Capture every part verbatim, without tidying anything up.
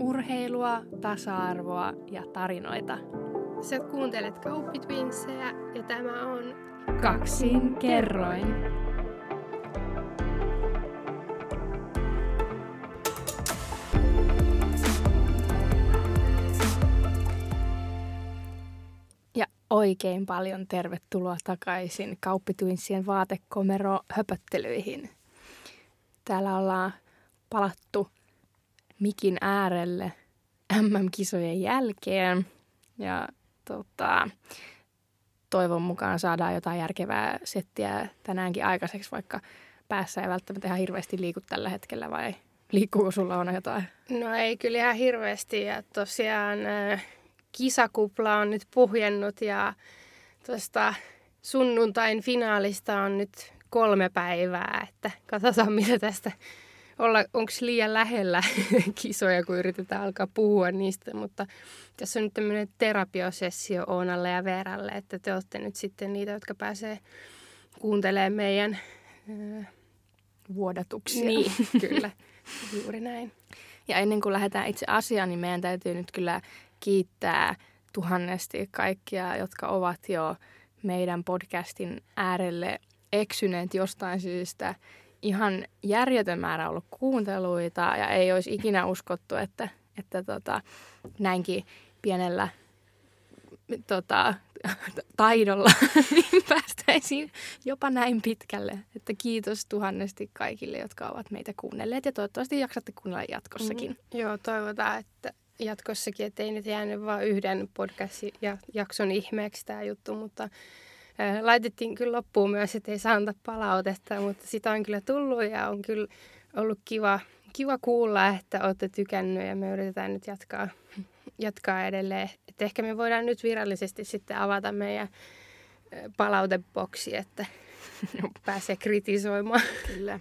Urheilua, tasa-arvoa ja tarinoita. Sä kuuntelet Kauppi Twinssejä ja tämä on Kaksin kerroin. Ja oikein paljon tervetuloa takaisin Kauppi Twinssien vaatekomero-höpöttelyihin. Täällä ollaan palattu mikin äärelle M M-kisojen jälkeen ja tota, toivon mukaan saadaan jotain järkevää settiä tänäänkin aikaiseksi, vaikka päässä ei välttämättä ihan hirveästi liiku tällä hetkellä, vai liikkuuko sulla on jotain? No ei kyllä ihan hirveästi, ja tosiaan kisakupla on nyt puhjennut ja tuosta sunnuntain finaalista on nyt kolme päivää, että katsotaan mitä tästä onko liian lähellä kisoja, kun yritetään alkaa puhua niistä, mutta tässä on nyt tämmöinen terapiosessio Oonalle ja Veeralle, että te olette nyt sitten niitä, jotka pääsee kuuntelemaan meidän öö, vuodatuksia. Niin, kyllä, juuri näin. Ja ennen kuin lähdetään itse asiaan, niin meidän täytyy nyt kyllä kiittää tuhannesti kaikkia, jotka ovat jo meidän podcastin äärelle eksyneet jostain syystä. Ihan järjetön määrä ollut kuunteluita ja ei olisi ikinä uskottu, että, että tota, näinkin pienellä tota, taidolla niin päästäisiin jopa näin pitkälle. Että kiitos tuhannesti kaikille, jotka ovat meitä kuunnelleet ja toivottavasti jaksatte kuunnella jatkossakin. Mm-hmm. Joo, toivotaan, että jatkossakin, ettei nyt jäänyt vain yhden podcast-jakson ihmeeksi tämä juttu, mutta laitettiin kyllä loppuun myös, ettei saa antaa palautetta, mutta sitä on kyllä tullut ja on kyllä ollut kiva, kiva kuulla, että olette tykännyt ja me yritetään nyt jatkaa, jatkaa edelleen. Et ehkä me voidaan nyt virallisesti sitten avata meidän palauteboksi, että pääsee kritisoimaan. Kyllä.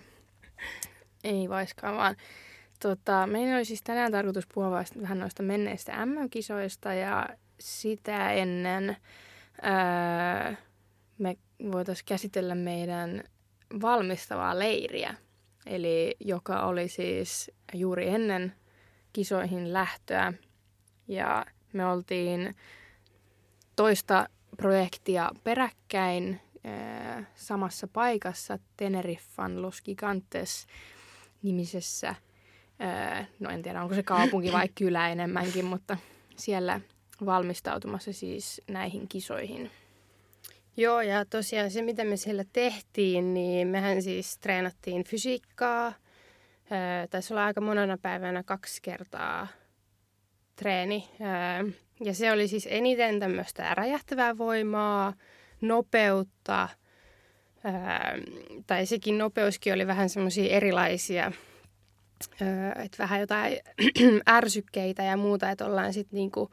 Ei vaiskaan vaan. Tota, meillä oli siis tänään tarkoitus puhua vähän noista menneistä M M-kisoista ja sitä ennen Öö, me voitaisiin käsitellä meidän valmistavaa leiriä, eli joka oli siis juuri ennen kisoihin lähtöä. Ja me oltiin toista projektia peräkkäin öö, samassa paikassa Teneriffan Los Gigantes -nimisessä, öö, no en tiedä onko se kaupunki vai kylä enemmänkin, mutta siellä valmistautumassa siis näihin kisoihin. Joo, ja tosiaan se, mitä me siellä tehtiin, niin mehän siis treenattiin fysiikkaa. Öö, taisi olla aika monana päivänä kaksi kertaa treeni. Öö, ja se oli siis eniten tämmöistä räjähtävää voimaa, nopeutta. Öö, tai sekin nopeuskin oli vähän semmoisia erilaisia. Öö, että vähän jotain ärsykkeitä ja muuta, että ollaan sitten niinku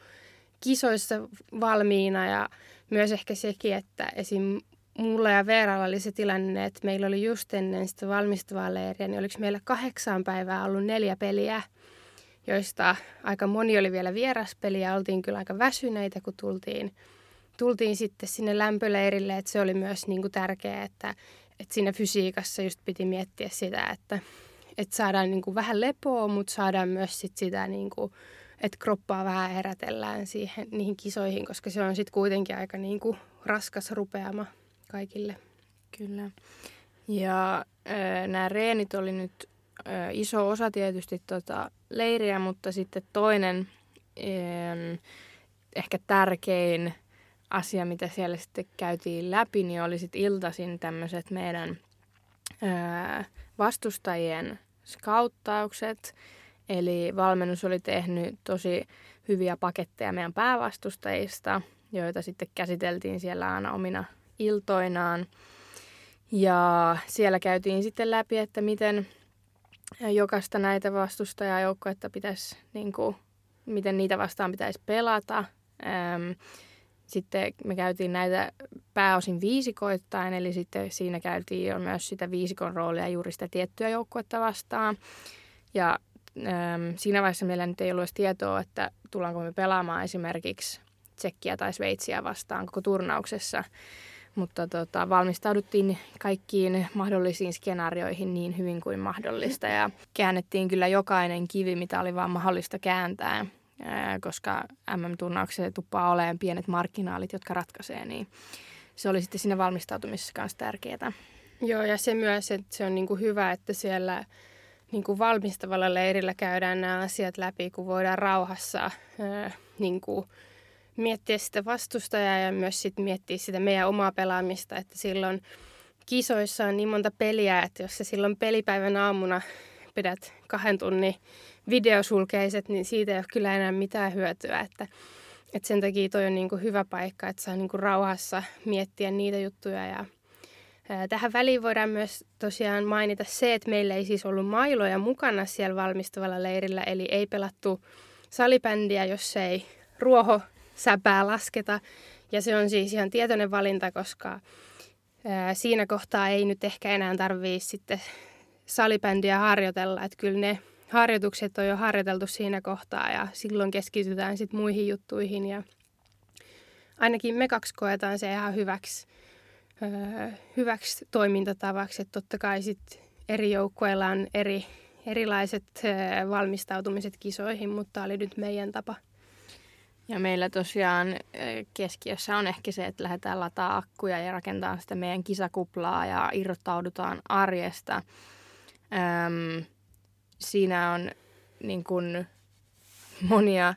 kisoissa valmiina ja myös ehkä sekin, että esim. Mulla ja Veeralla oli se tilanne, että meillä oli just ennen sitä valmistavaa leiriä, niin oliko meillä kahdeksaan päivää ollut neljä peliä, joista aika moni oli vielä vieraspeliä. Oltiin kyllä aika väsyneitä, kun tultiin, tultiin sitten sinne lämpöleirille, että se oli myös niin kuin tärkeää, että, että siinä fysiikassa just piti miettiä sitä, että, että saadaan niin kuin vähän lepoa, mutta saadaan myös sit sitä niin kuin että kroppaa vähän herätellään siihen, niihin kisoihin, koska se on sitten kuitenkin aika niin kuin raskas rupeama kaikille. Kyllä. Ja ö, nämä reenit oli nyt ö, iso osa tietysti tota leiriä, mutta sitten toinen ö, ehkä tärkein asia, mitä siellä sitten käytiin läpi, niin oli sitten iltaisin tämmöiset meidän ö, vastustajien skauttaukset. Eli valmennus oli tehnyt tosi hyviä paketteja meidän päävastustajista, joita sitten käsiteltiin siellä aina omina iltoinaan. Ja siellä käytiin sitten läpi, että miten jokaista näitä vastustajajoukkoetta pitäisi, niin kuin, miten niitä vastaan pitäisi pelata. Sitten me käytiin näitä pääosin viisikoittain, eli sitten siinä käytiin jo myös sitä viisikon roolia juuri sitä tiettyä joukkuetta vastaan. Ja siinä vaiheessa meillä nyt ei ollut edes tietoa, että tullaanko me pelaamaan esimerkiksi Tsekkiä tai Sveitsiä vastaan koko turnauksessa, Mutta tota, valmistauduttiin kaikkiin mahdollisiin skenaarioihin niin hyvin kuin mahdollista ja käännettiin kyllä jokainen kivi, mitä oli vaan mahdollista kääntää, koska M M-turnauksessa tuppaa olemaan pienet markkinaalit, jotka ratkaisee, niin se oli sitten siinä valmistautumisessa myös tärkeää. Joo, ja se myös, että se on niin kuin hyvä, että siellä niin kuin valmistavalla leirillä käydään nämä asiat läpi, kun voidaan rauhassa ää, niin kuin miettiä sitä vastustajaa ja myös sit miettiä sitä meidän omaa pelaamista, että silloin kisoissa on niin monta peliä, että jos sä silloin pelipäivän aamuna pidät kahden tunnin videosulkeiset, niin siitä ei ole kyllä enää mitään hyötyä, että, että sen takia toi on niin kuin hyvä paikka, että saa niin kuin rauhassa miettiä niitä juttuja ja tähän väliin voidaan myös tosiaan mainita se, että meillä ei siis ollut mailoja mukana siellä valmistavalla leirillä, eli ei pelattu salibändiä, jos ei ruohosäpää lasketa. Ja se on siis ihan tietoinen valinta, koska ää, siinä kohtaa ei nyt ehkä enää tarvitse sitten salibändiä harjoitella. Että kyllä ne harjoitukset on jo harjoiteltu siinä kohtaa ja silloin keskitytään sitten muihin juttuihin. Ja ainakin me kaksi koetaan se ihan hyväksi. hyväksi toimintatavaksi. Että totta kai sit eri joukkueilla on eri, erilaiset valmistautumiset kisoihin, mutta tämä oli nyt meidän tapa. Ja meillä tosiaan keskiössä on ehkä se, että lähdetään lataa akkuja ja rakentaa sitä meidän kisakuplaa ja irrottaudutaan arjesta. Öm, siinä on niin kun monia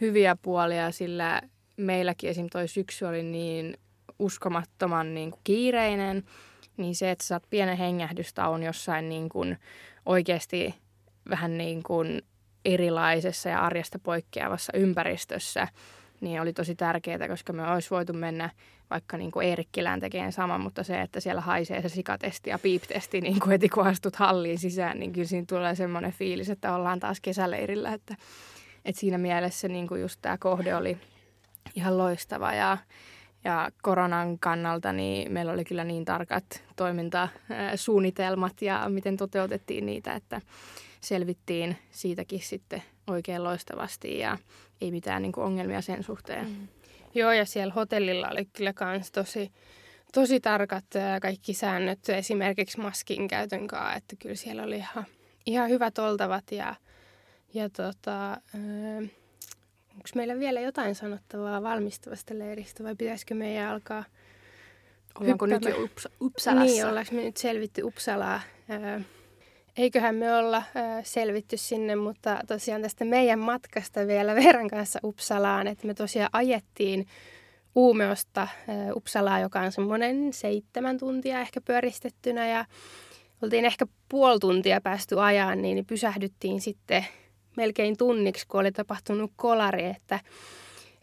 hyviä puolia, sillä meilläkin esim. Toi syksy oli niin uskomattoman niin kuin kiireinen, niin se, että saat pienen hengähdystä on jossain niin kuin oikeasti vähän niin kuin erilaisessa ja arjesta poikkeavassa ympäristössä, niin oli tosi tärkeää, koska me olisi voitu mennä vaikka niin kuin Eerikkilään tekemään saman, mutta se, että siellä haisee se sikatesti ja piiptesti niin kuin heti kun astut halliin sisään, niin kyllä siinä tulee semmoinen fiilis, että ollaan taas kesäleirillä, että, että siinä mielessä niin kuin just tämä kohde oli ihan loistava ja Ja koronan kannalta niin meillä oli kyllä niin tarkat toimintasuunnitelmat ja miten toteutettiin niitä, että selvittiin siitäkin sitten oikein loistavasti ja ei mitään niin kuin ongelmia sen suhteen. Mm. Joo, ja siellä hotellilla oli kyllä kans tosi, tosi tarkat kaikki säännöt esimerkiksi maskin käytön kanssa, että kyllä siellä oli ihan, ihan hyvät oltavat ja, ja tota... Öö, onko meillä vielä jotain sanottavaa valmistavasta leiristä vai pitäisikö meidän alkaa Ollaanko hyppämä? Nyt jo Ups- Uppsalassa? Niin, ollaanko me nyt selvitty Uppsalaa? Eiköhän me olla selvitty sinne, mutta tosiaan tästä meidän matkasta vielä Veeran kanssa Uppsalaan. Että me tosiaan ajettiin Uumeosta Uppsalaa, joka on semmoinen seitsemän tuntia ehkä pyöristettynä. Ja oltiin ehkä puoli tuntia päästy ajaan, niin pysähdyttiin sitten melkein tunniksi, kun oli tapahtunut kolari, että,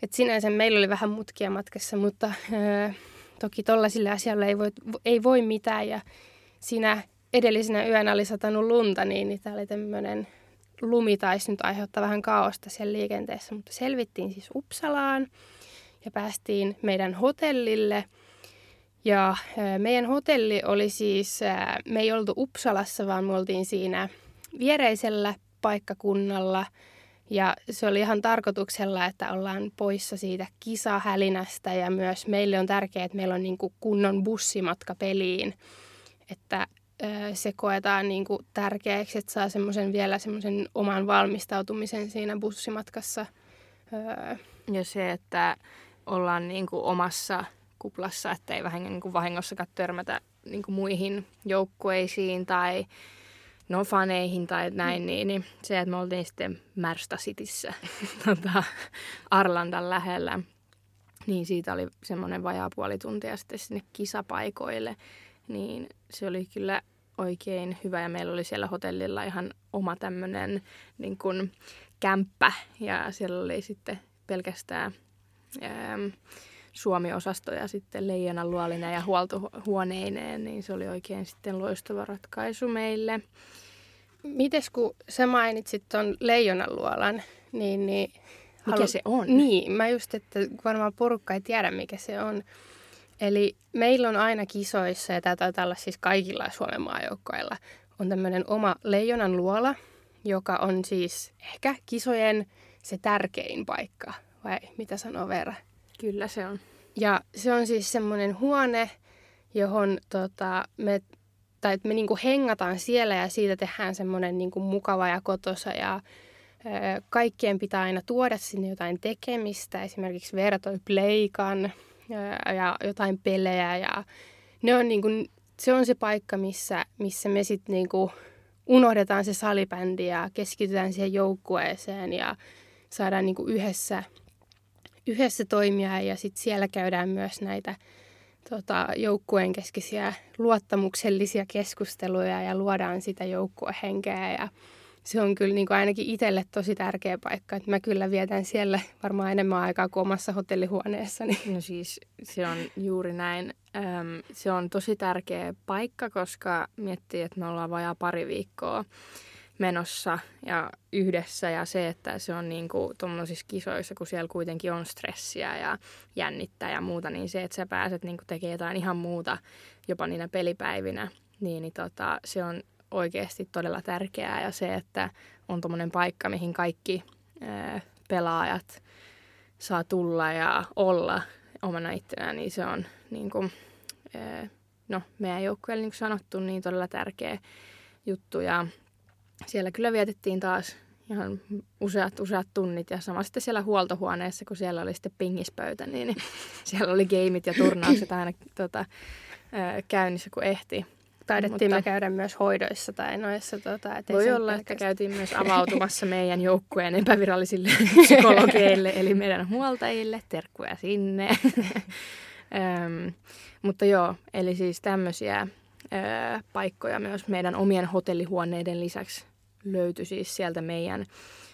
että sinänsä meillä oli vähän mutkia matkassa, mutta öö, toki tuollaisille asialle ei voi, ei voi mitään ja siinä edellisenä yönä oli satanut lunta, niin, niin tämä oli tämmöinen lumi taisi nyt aiheuttaa vähän kaaosta siellä liikenteessä, mutta selvittiin siis Uppsalaan ja päästiin meidän hotellille. Ja öö, meidän hotelli oli siis, öö, me ei oltu Uppsalassa, vaan me oltiin siinä viereisellä paikkakunnalla ja se oli ihan tarkoituksella, että ollaan poissa siitä kisahälinästä ja myös meille on tärkeää, että meillä on niin kuin kunnon bussimatka peliin, että se koetaan niin kuin tärkeäksi, että saa semmoisen vielä semmoisen oman valmistautumisen siinä bussimatkassa. Ja se, että ollaan niin kuin omassa kuplassa, ettei vähän niin kuin vahingossakaan törmätä niin kuin muihin joukkueisiin tai no faneihin tai näin, niin, niin se, että me oltiin sitten Märsta Cityssä tota, Arlandan lähellä, niin siitä oli semmoinen vajaa puoli tuntia sitten sinne kisapaikoille, niin se oli kyllä oikein hyvä ja meillä oli siellä hotellilla ihan oma tämmöinen niin kuin kämppä ja siellä oli sitten pelkästään ähm, Suomi-osasto ja sitten leijonan luolinen ja huoltohuoneineen, niin se oli oikein sitten loistava ratkaisu meille. Mites kun sä mainitsit ton leijonan luolan, niin... niin mikä halu... se on? Niin, mä just, että varmaan porukka ei tiedä mikä se on. Eli meillä on aina kisoissa, ja tää taitaa olla siis kaikilla Suomen maajoukkoilla, on tämmöinen oma leijonan luola, joka on siis ehkä kisojen se tärkein paikka, vai mitä sanoo Veera? Kyllä se on. Ja se on siis semmoinen huone, johon tota, me, tai me niinku hengataan siellä ja siitä tehdään semmoinen niinku mukava ja kotosa. Ja ö, kaikkien pitää aina tuoda sinne jotain tekemistä, esimerkiksi vertoi pleikan ja, ja jotain pelejä. Ja ne on niinku, se on se paikka, missä, missä me sitten niinku unohdetaan se salibändi ja keskitytään siihen joukkueeseen ja saadaan niinku yhdessä, yhdessä toimia. Ja sitten siellä käydään myös näitä tota, joukkueen keskeisiä luottamuksellisia keskusteluja ja luodaan sitä joukkuehenkeä. Ja se on kyllä niinku ainakin itselle tosi tärkeä paikka. Et mä kyllä vietän siellä varmaan enemmän aikaa kuin omassa hotellihuoneessani. No siis se on juuri näin. Öm, se on tosi tärkeä paikka, koska miettii, että me ollaan vajaa pari viikkoa menossa ja yhdessä. Ja se, että se on niinku tuommoisissa kisoissa, kun siellä kuitenkin on stressiä ja jännittää ja muuta, niin se, että sä pääset niinku tekemään jotain ihan muuta jopa niinä pelipäivinä, niin, niin tota, se on oikeasti todella tärkeää. Ja se, että on tuommoinen paikka, mihin kaikki ää, pelaajat saa tulla ja olla omana ittenään, niin se on niin kuin, ää, no, meidän joukkueelle niin kuin sanottu, niin todella tärkeä juttu. Ja siellä kyllä vietettiin taas ihan useat, useat tunnit ja sama sitten siellä huoltohuoneessa, kun siellä oli sitten pingispöytä, niin, niin siellä oli geimit ja turnaukset aina tota, ää, käynnissä, kun ehti. Taidettiin me käydä myös hoidoissa tai noissa. Tota, voi olla, pelkästään. Että käytiin myös avautumassa meidän joukkueen epävirallisille psykologeille, eli meidän huoltajille. Terkkuja sinne. Öm, mutta joo, eli siis tämmöisiä ö, paikkoja myös meidän omien hotellihuoneiden lisäksi löytyi siis sieltä meidän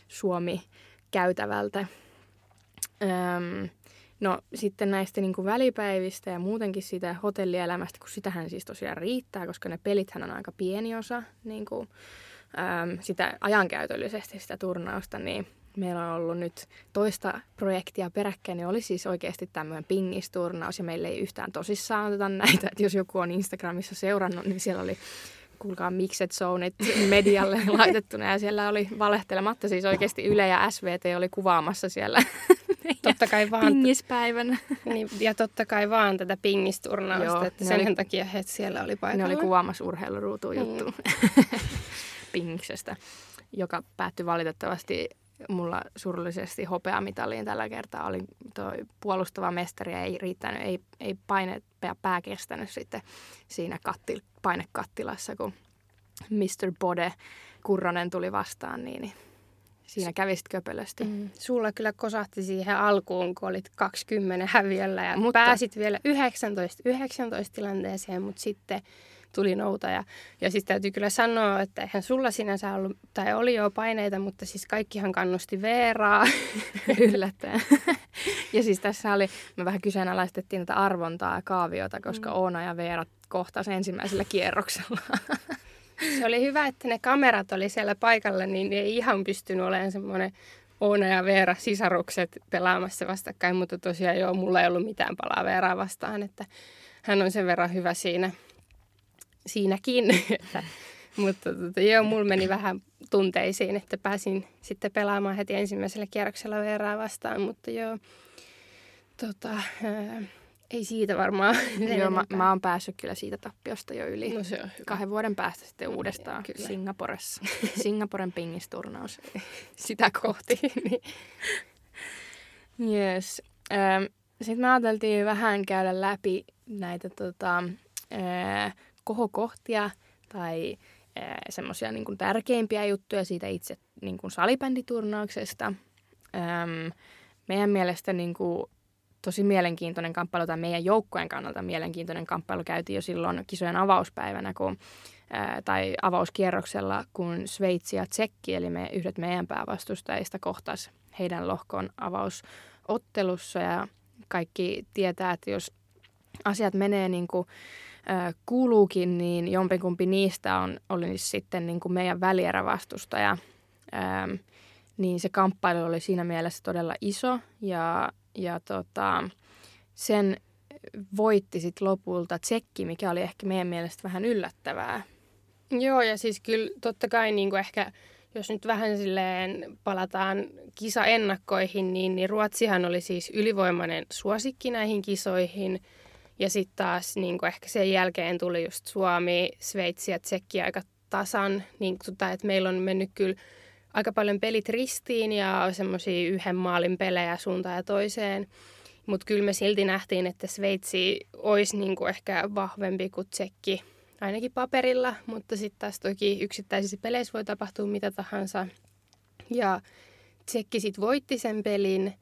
Suomi-käytävältä. Öm, No sitten näistä niin kuin välipäivistä ja muutenkin sitä hotellielämästä, kun sitähän siis tosiaan riittää, koska ne pelithän on aika pieni osa niin kuin, äm, sitä ajankäytöllisesti sitä turnausta, niin meillä on ollut nyt toista projektia peräkkäin, niin oli siis oikeasti tämmöinen pingisturnaus ja meillä ei yhtään tosissaan oteta näitä, että jos joku on Instagramissa seurannut, niin siellä oli kuulkaa mixed zoneit medialle laitettuna ja siellä oli valehtelematta siis oikeasti Yle ja S V T oli kuvaamassa siellä totta kai vaan pingispäivänä. Niin, ja totta kai vaan tätä pingisturnausta, joo, että sen oli, takia he siellä oli paikalla. Ne oli kuvaamassa urheiluruutuun juttuun mm. pingiksestä, joka päättyi valitettavasti mulla surullisesti hopeamitaliin tällä kertaa. Oli toi puolustava mestari ja ei riittänyt, ei, ei paine, pää kestänyt sitten siinä kattil, painekattilassa, kun mister Bode Kurronen tuli vastaan, niin... niin siinä kävisit köpelösti. Mm. Sulla kyllä kosahti siihen alkuun, kun olit kaksikymmentä häviöllä ja mutta... pääsit vielä yhdeksäntoista yhdeksäntoista tilanteeseen, mutta sitten tuli nouta. Ja, ja siis täytyy kyllä sanoa, että eihän sulla sinänsä ollut, tai oli jo paineita, mutta siis kaikkihan kannusti Veeraa yllättäen. Ja siis tässä oli, me vähän kyseenalaistettiin tätä arvontaa ja kaaviota, koska mm. Oona ja Veera kohtas ensimmäisellä kierroksella. Se oli hyvä, että ne kamerat oli siellä paikalla, niin ei ihan pystynyt olemaan semmoinen Oona ja Veera sisarukset pelaamassa vastakkain, mutta tosiaan joo, mulla ei ollut mitään palaa Veeraa vastaan, että hän on sen verran hyvä siinä, siinäkin. Mutta tota, joo, mulla meni vähän tunteisiin, että pääsin sitten pelaamaan heti ensimmäisellä kierroksella Veeraa vastaan, mutta joo, tota... Ää... Ei siitä varmaan. Joo, mä, mä oon päässyt kyllä siitä tappiosta jo yli. No se on hyvä. Kahden vuoden päästä sitten no, uudestaan niin, Singaporessa. Singaporen pingisturnaus. Sitä kohti. Niin. Yes. Sitten me ajateltiin vähän käydä läpi näitä tota, kohokohtia tai semmoisia niin kuin tärkeimpiä juttuja siitä itse niin kuin salibänditurnauksesta. Meidän mielestä niinku... Tosi mielenkiintoinen kamppailu, tai meidän joukkojen kannalta mielenkiintoinen kamppailu käytiin jo silloin kisojen avauspäivänä kun, ää, tai avauskierroksella, kun Sveitsi ja Tsekki, eli me, yhdet meidän päävastustajista, kohtas heidän lohkon avausottelussa. Ja kaikki tietää, että jos asiat menee niin kuin ää, kuuluukin, niin jompikumpi niistä on, oli sitten niin kuin meidän välierävastustaja. Ää, niin se kamppailu oli siinä mielessä todella iso ja Ja tota, sen voitti sitten lopulta Tsekki, mikä oli ehkä meidän mielestä vähän yllättävää. Joo, ja siis kyllä totta kai niin kuin ehkä Jos nyt vähän silleen palataan kisaennakkoihin, niin, niin Ruotsihan oli siis ylivoimainen suosikki näihin kisoihin. Ja sitten taas niin kun ehkä sen jälkeen tuli just Suomi, Sveitsi ja Tsekki aika tasan. Niin, että meillä on mennyt kyllä aika paljon pelit ristiin ja semmoisia yhden maalin pelejä suuntaan ja toiseen. Mutta kyllä me silti nähtiin, että Sveitsi olisi niin kun ehkä vahvempi kuin Tsekki. Ainakin paperilla, mutta sitten taas toki yksittäisissä peleissä voi tapahtua mitä tahansa. Ja Tsekki sitten voitti sen pelin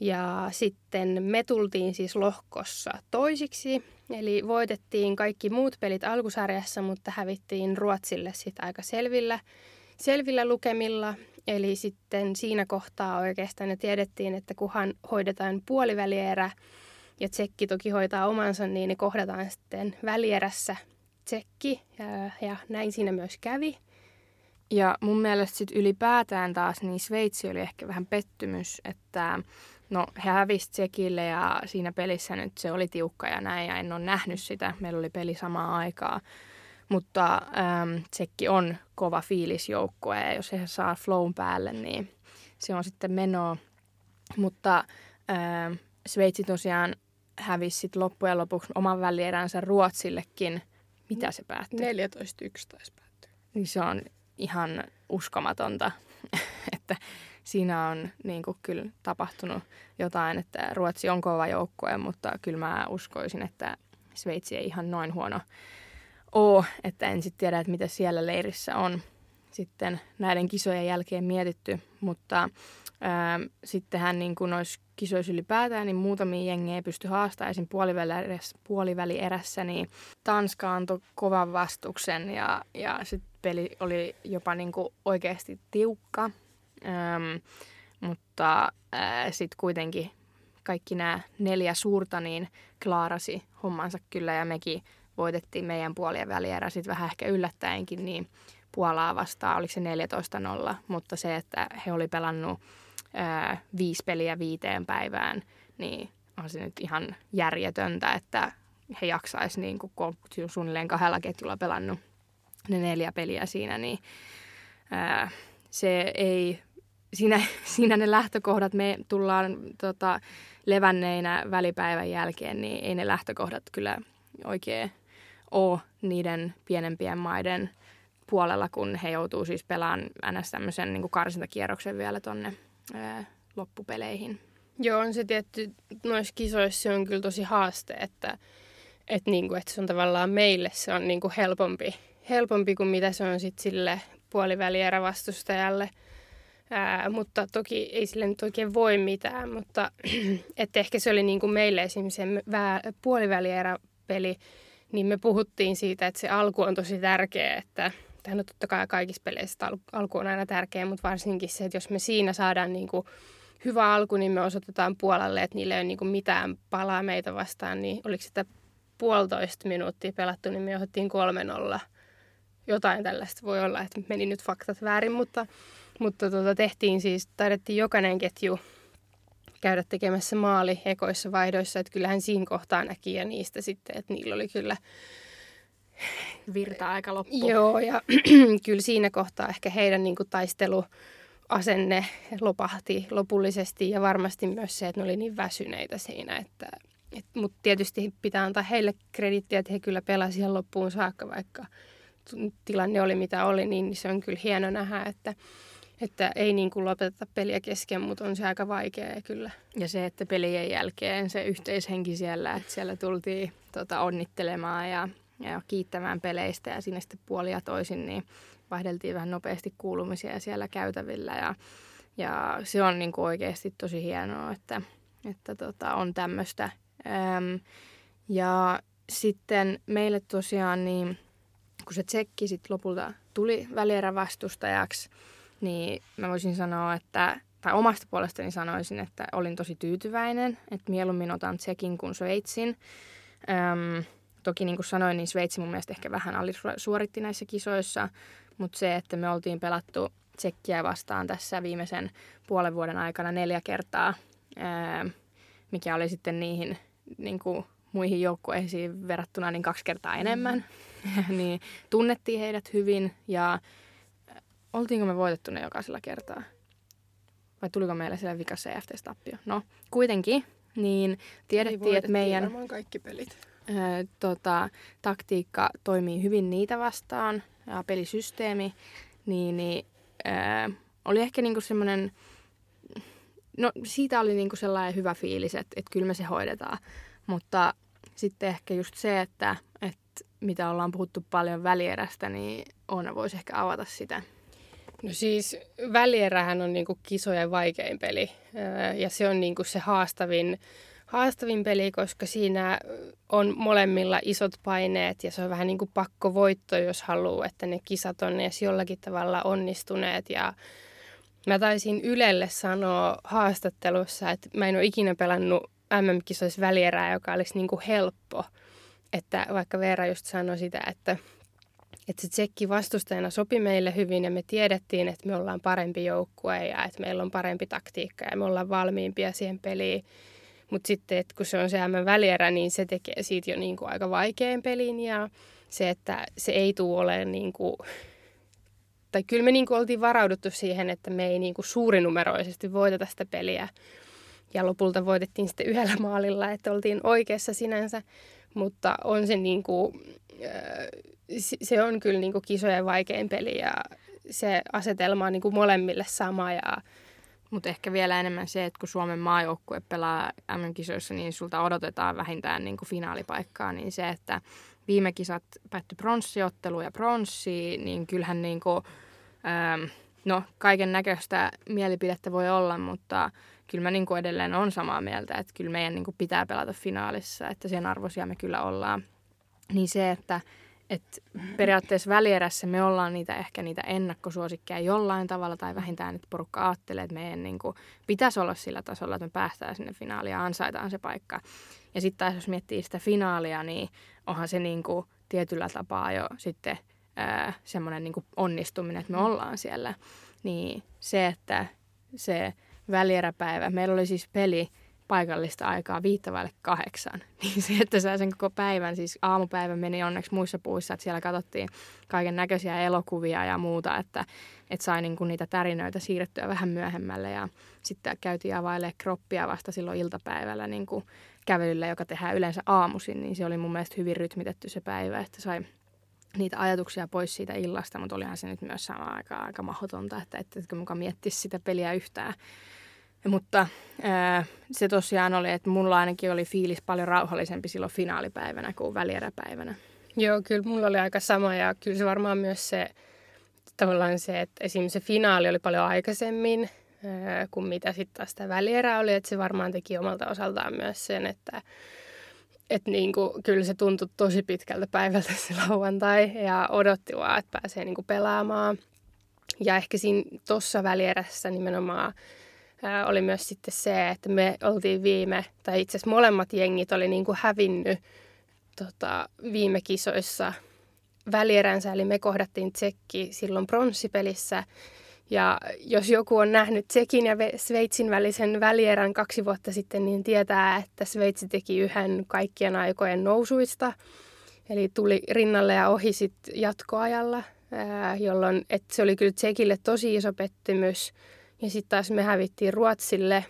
ja sitten me tultiin siis lohkossa toisiksi. Eli voitettiin kaikki muut pelit alkusarjassa, mutta hävittiin Ruotsille sitten aika selvillä, selvillä lukemilla. Eli sitten siinä kohtaa oikeastaan ne tiedettiin, että kunhan hoidetaan puolivälierä ja Tsekki toki hoitaa omansa, niin ne kohdataan sitten välierässä Tsekki ja, ja näin siinä myös kävi. Ja mun mielestä sit ylipäätään taas niin Sveitsi oli ehkä vähän pettymys, että no he hävisi Tsekille ja siinä pelissä nyt se oli tiukka ja näin ja en ole nähnyt sitä. Meillä oli peli samaan aikaan, mutta äm, Tsekki on kova fiilisjoukkue ja jos he saa flown päälle, niin se on sitten menoa. Mutta äm, Sveitsi tosiaan hävisi sit loppujen lopuksi oman välieränsä Ruotsillekin. Mitä se päättyy? neljätoista yksi taisi päättyy. Niin se on ihan uskomatonta, että siinä on niin kuin kyllä tapahtunut jotain, että Ruotsi on kova joukkue, mutta kyllä mä uskoisin, että Sveitsi ei ihan noin huono ole, että en sitten tiedä, että mitä siellä leirissä on sitten näiden kisojen jälkeen mietitty, mutta ää, sittenhän niin kuin noissa kisoissa ylipäätään, niin muutamia jengejä ei pysty haastamaan. Esimerkiksi puolivälierässä, puolivälierässä, niin Tanska antoi kovan vastuksen ja, ja sitten peli oli jopa niin kuin oikeasti tiukka, Öm, mutta sitten kuitenkin kaikki nämä neljä suurta niin klaarasi hommansa kyllä ja mekin voitettiin meidän puolivälierä sitten vähän ehkä yllättäenkin, niin Puolaa vastaan, oliko se neljätoista nolla, mutta se, että he oli pelannut ää, viisi peliä viiteen päivään, niin on se nyt ihan järjetöntä, että he jaksaisi niin kuin suunnilleen kahdella ketjulla pelannut ne neljä peliä siinä, niin ää, se ei, siinä, siinä ne lähtökohdat, me tullaan tota, levänneinä välipäivän jälkeen, niin ei ne lähtökohdat kyllä oikein ole niiden pienempien maiden puolella, kun he joutuu siis pelaamaan ns. Tämmöisen niin kuin karsintakierroksen vielä tonne ää, loppupeleihin. Joo, on se tietty, noissa kisoissa on kyllä tosi haaste, että, että, niin kuin, että se on tavallaan meille se on niin kuin helpompi, helpompi kuin mitä se on sitten sille puolivälierävastustajalle. Ää, mutta toki ei sille nyt oikein voi mitään, mutta että ehkä se oli niin kuin meille esimerkiksi se vä- puolivälieräpeli, niin me puhuttiin siitä, että se alku on tosi tärkeä, että tähän on totta kai kaikissa peleissä alku on aina tärkeä, mutta varsinkin se, että jos me siinä saadaan niin kuin hyvä alku, niin me osoitetaan Puolalle, että niillä ei ole niin kuin mitään palaa meitä vastaan, niin oliko sitä puolitoista minuuttia pelattu, niin me johdettiin kolme nolla. Jotain tällaista voi olla, että meni nyt faktat väärin, mutta, mutta tuota, tehtiin siis, taidettiin jokainen ketju käydä tekemässä maali ekoissa vaihdoissa, että kyllähän siinä kohtaa näki ja niistä sitten, että niillä oli kyllä virta aika loppu. Joo, ja kyllä siinä kohtaa ehkä heidän niin kuin taisteluasenne lopahti lopullisesti ja varmasti myös se, että ne oli niin väsyneitä siinä, että et, mutta tietysti pitää antaa heille krediittiä, että he kyllä pelasivat ihan loppuun saakka, vaikka tilanne oli mitä oli, niin se on kyllä hieno nähdä, että Että ei niin kuin lopeteta peliä kesken, mutta on se aika vaikeaa kyllä. Ja se, että pelien jälkeen se yhteishenki siellä, että siellä tultiin tota, onnittelemaan ja, ja kiittämään peleistä ja sinne sitten puoli ja toisin, niin vaihdeltiin vähän nopeasti kuulumisia siellä käytävillä. Ja, ja se on niin kuin oikeasti tosi hienoa, että, että tota, on tämmöistä. Öm, ja sitten meille tosiaan, niin, kun se Tsekki sitten lopulta tuli välierävastustajaksi, niin mä voisin sanoa, että, tai omasta puolestani sanoisin, että olin tosi tyytyväinen, että mieluummin otan Tsekin kuin Sveitsin. Öm, toki niin kuin sanoin, niin Sveitsi mun mielestä ehkä vähän alisuoritti näissä kisoissa, mutta se, että me oltiin pelattu Tsekkiä vastaan tässä viimeisen puolen vuoden aikana neljä kertaa, öö, mikä oli sitten niihin niin kuin muihin joukkueisiin verrattuna niin kaksi kertaa enemmän, mm. niin tunnettiin heidät hyvin ja oltiinko me voitettu ne jokaisella kertaa? Vai tuliko meillä siellä vika C F T-tappio? No, kuitenkin, niin tiedettiin, että meidän kaikki pelit. Ö, tota, taktiikka toimii hyvin niitä vastaan, ja pelisysteemi, niin, niin ö, oli ehkä niinku semmoinen, no siitä oli niinku sellainen hyvä fiilis, että, että kyllä me se hoidetaan. Mutta sitten ehkä just se, että, että mitä ollaan puhuttu paljon välierästä, niin Oona voisi ehkä avata sitä. No siis välierähän on niinku kisojen vaikein peli ja se on niinku se haastavin, haastavin peli, koska siinä on molemmilla isot paineet ja se on vähän niinku pakkovoitto, jos haluaa, että ne kisat on edes jollakin tavalla onnistuneet. Ja mä taisin Ylelle sanoa haastattelussa, että mä en ole ikinä pelannut M M-kisoissa välierää, joka olisi niinku helppo. Että vaikka Veera just sanoi sitä, että Että se Tsekki vastustajana sopi meille hyvin ja me tiedettiin, että me ollaan parempi joukkue ja että meillä on parempi taktiikka ja me ollaan valmiimpia siihen peliin. Mutta sitten, että kun se on se M M-välierä, niin se tekee siitä jo niinku aika vaikean pelin ja se, että se ei tule olemaan niinku... Tai kyllä me niinku oltiin varauduttu siihen, että me ei niinku suurinumeroisesti voiteta sitä peliä. Ja lopulta voitettiin sitten yhdellä maalilla, että oltiin oikeassa sinänsä, mutta on se niinku... Se on kyllä niinku kisojen vaikein peli ja se asetelma on niinku molemmille sama. Ja... Mutta ehkä vielä enemmän se, että kun Suomen maajoukkue pelaa M M-kisoissa, niin sulta odotetaan vähintään niinku finaalipaikkaa. Niin se, että viime kisat päättyi pronssiottelu ja pronssi, niin kyllähän niinku, ähm, no, kaiken näköistä mielipidettä voi olla, mutta kyllä mä niinku edelleen olen samaa mieltä, että kyllä meidän niinku pitää pelata finaalissa, että sen arvoisia me kyllä ollaan. Niin se, että et periaatteessa välierässä me ollaan niitä ehkä niitä ennakkosuosikkeja jollain tavalla tai vähintään, että porukka ajattelee, että meidän niin kuin, pitäisi olla sillä tasolla, että me päästään sinne finaaliin ja ansaitaan se paikka. Ja sitten taas jos miettii sitä finaalia, niin onhan se niin kuin, tietyllä tapaa jo sitten ää, semmoinen niin kuin onnistuminen, että me ollaan siellä. Niin se, että se välieräpäivä, meillä oli siis peli paikallista aikaa viittavaille kahdeksan. Niin se, että sä sen koko päivän, siis aamupäivä meni onneksi muissa puissa, että siellä katsottiin kaiken näköisiä elokuvia ja muuta, että, että sai niinku niitä tarinoita siirrettyä vähän myöhemmälle ja sitten käytiin availemaan kroppia vasta silloin iltapäivällä niinku kävelyllä, joka tehdään yleensä aamuisin, niin se oli mun mielestä hyvin rytmitetty se päivä, että sai niitä ajatuksia pois siitä illasta, mutta olihan se nyt myös samaan aikaan aika mahdotonta, että etteikö muka miettisi sitä peliä yhtään. Mutta ää, se tosiaan oli, että mulla ainakin oli fiilis paljon rauhallisempi silloin finaalipäivänä kuin välieräpäivänä. Joo, kyllä mulla oli aika sama ja kyllä se varmaan myös se, tavallaan se, että esimerkiksi se finaali oli paljon aikaisemmin ää, kuin mitä sitten taas sitä välierää oli, että se varmaan teki omalta osaltaan myös sen, että et niinku, kyllä se tuntui tosi pitkältä päivältä se lauantai ja odotti vaan, että pääsee niinku pelaamaan. Ja ehkä siinä tuossa välierässä nimenomaan oli myös sitten se, että me oltiin viime, tai itse asiassa molemmat jengit oli niin kuin hävinnyt tota, viime kisoissa välieränsä, eli me kohdattiin Tsekki silloin pronssipelissä. Ja jos joku on nähnyt Tsekin ja Sveitsin välisen välierän kaksi vuotta sitten, niin tietää, että Sveitsi teki yhden kaikkien aikojen nousuista. Eli tuli rinnalle ja ohi sitten jatkoajalla, jolloin että se oli kyllä Tsekille tosi iso pettymys. Ja sitten taas me hävittiin Ruotsille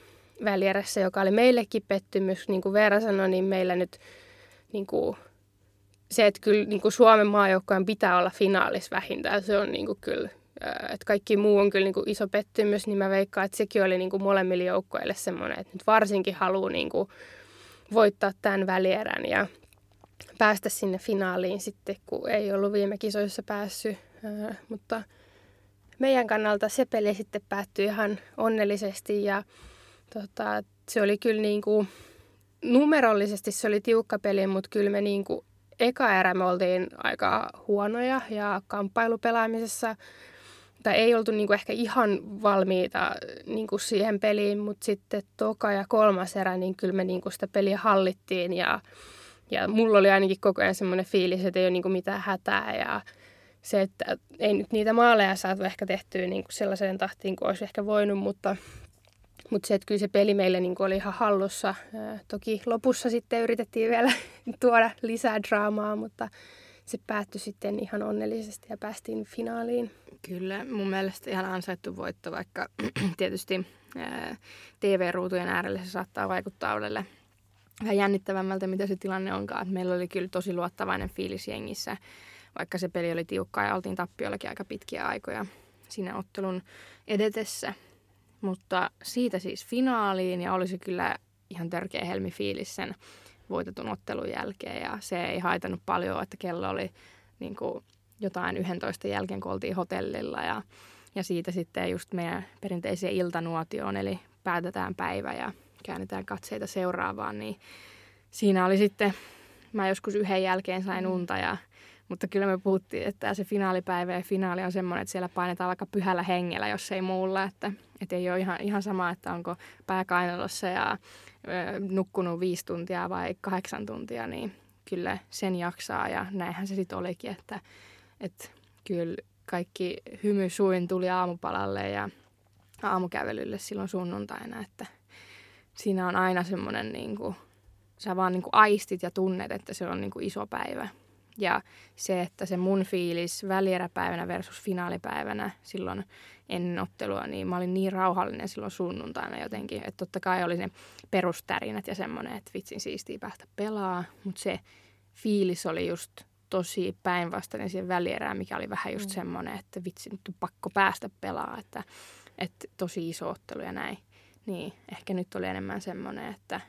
välierässä, joka oli meillekin pettymys. Niin kuin Veera sanoi, niin meillä nyt niin kuin, se, että kyllä niin kuin Suomen maajoukkojen pitää olla finaalissa vähintään. Se on niin kuin, kyllä, että kaikki muu on kyllä niin kuin, iso pettymys. Niin mä veikkaan, että sekin oli niin kuin, molemmille joukkoille semmoinen, että nyt varsinkin haluaa niin kuin, voittaa tämän välierän ja päästä sinne finaaliin sitten, kun ei ollut viime kisoissa päässyt. Äh, mutta... Meidän kannalta se peli sitten päättyi ihan onnellisesti ja tota, se oli kyllä niin kuin, numerollisesti se oli tiukka peli, mutta kyllä me niin kuin, eka erä me oltiin aika huonoja ja kamppailupelaamisessa, tai ei oltu niin kuin, ehkä ihan valmiita niin kuin siihen peliin, mutta sitten toka ja kolmas erä, niin kyllä me niin kuin, sitä peliä hallittiin ja, ja mulla oli ainakin koko ajan semmoinen fiilis, että ei ole niin kuin, mitään hätää ja se, että ei nyt niitä maaleja saatu ehkä tehtyä niin kuin sellaiseen tahtiin kuin olisi ehkä voinut, mutta, mutta se, että kyllä se peli meillä niin kuin oli ihan hallussa. Toki lopussa sitten yritettiin vielä tuoda lisää draamaa, mutta se päättyi sitten ihan onnellisesti ja päästiin finaaliin. Kyllä, mun mielestä ihan ansaittu voitto, vaikka tietysti ää, T V-ruutujen äärelle se saattaa vaikuttaa olelle vähän jännittävämmältä, mitä se tilanne onkaan. Et meillä oli kyllä tosi luottavainen fiilis jengissä, vaikka se peli oli tiukka ja oltiin tappiollakin aika pitkiä aikoja siinä ottelun edetessä. Mutta siitä siis finaaliin, ja oli se kyllä ihan törkeä helmifiilis sen voitetun ottelun jälkeen, ja se ei haitanut paljon, että kello oli niin kuin jotain yksitoista jälkeen, kun oltiin hotellilla, ja, ja siitä sitten just meidän perinteiseen iltanuotioon, eli päätetään päivä ja käännetään katseita seuraavaan, niin siinä oli sitten, mä joskus yhden jälkeen sain unta, ja, mutta kyllä me puhuttiin, että se finaalipäivä ja finaali on semmoinen, että siellä painetaan vaikka pyhällä hengellä, jos ei muulla, että, että ei ole ihan, ihan sama, että onko pää kainalossa ja nukkunut viisi tuntia vai kahdeksan tuntia, niin kyllä sen jaksaa, ja näinhän se sitten olikin, että, että kyllä kaikki hymy suin tuli aamupalalle ja aamukävelylle silloin sunnuntaina, että siinä on aina semmoinen, niin kuin, sä vaan niin kuin aistit ja tunnet, että se on niin kuin iso päivä. Ja se, että se mun fiilis välieräpäivänä versus finaalipäivänä silloin ennen ottelua, niin mä olin niin rauhallinen silloin sunnuntaina jotenkin. Että totta kai oli ne perustärinät ja semmoinen, että vitsin siistiä päästä pelaa. Mutta se fiilis oli just tosi päinvastainen siihen välierään, mikä oli vähän just semmoinen, että vitsi, nyt on pakko päästä pelaa. Että, että tosi iso ottelu ja näin. Niin, ehkä nyt oli enemmän semmoinen, että,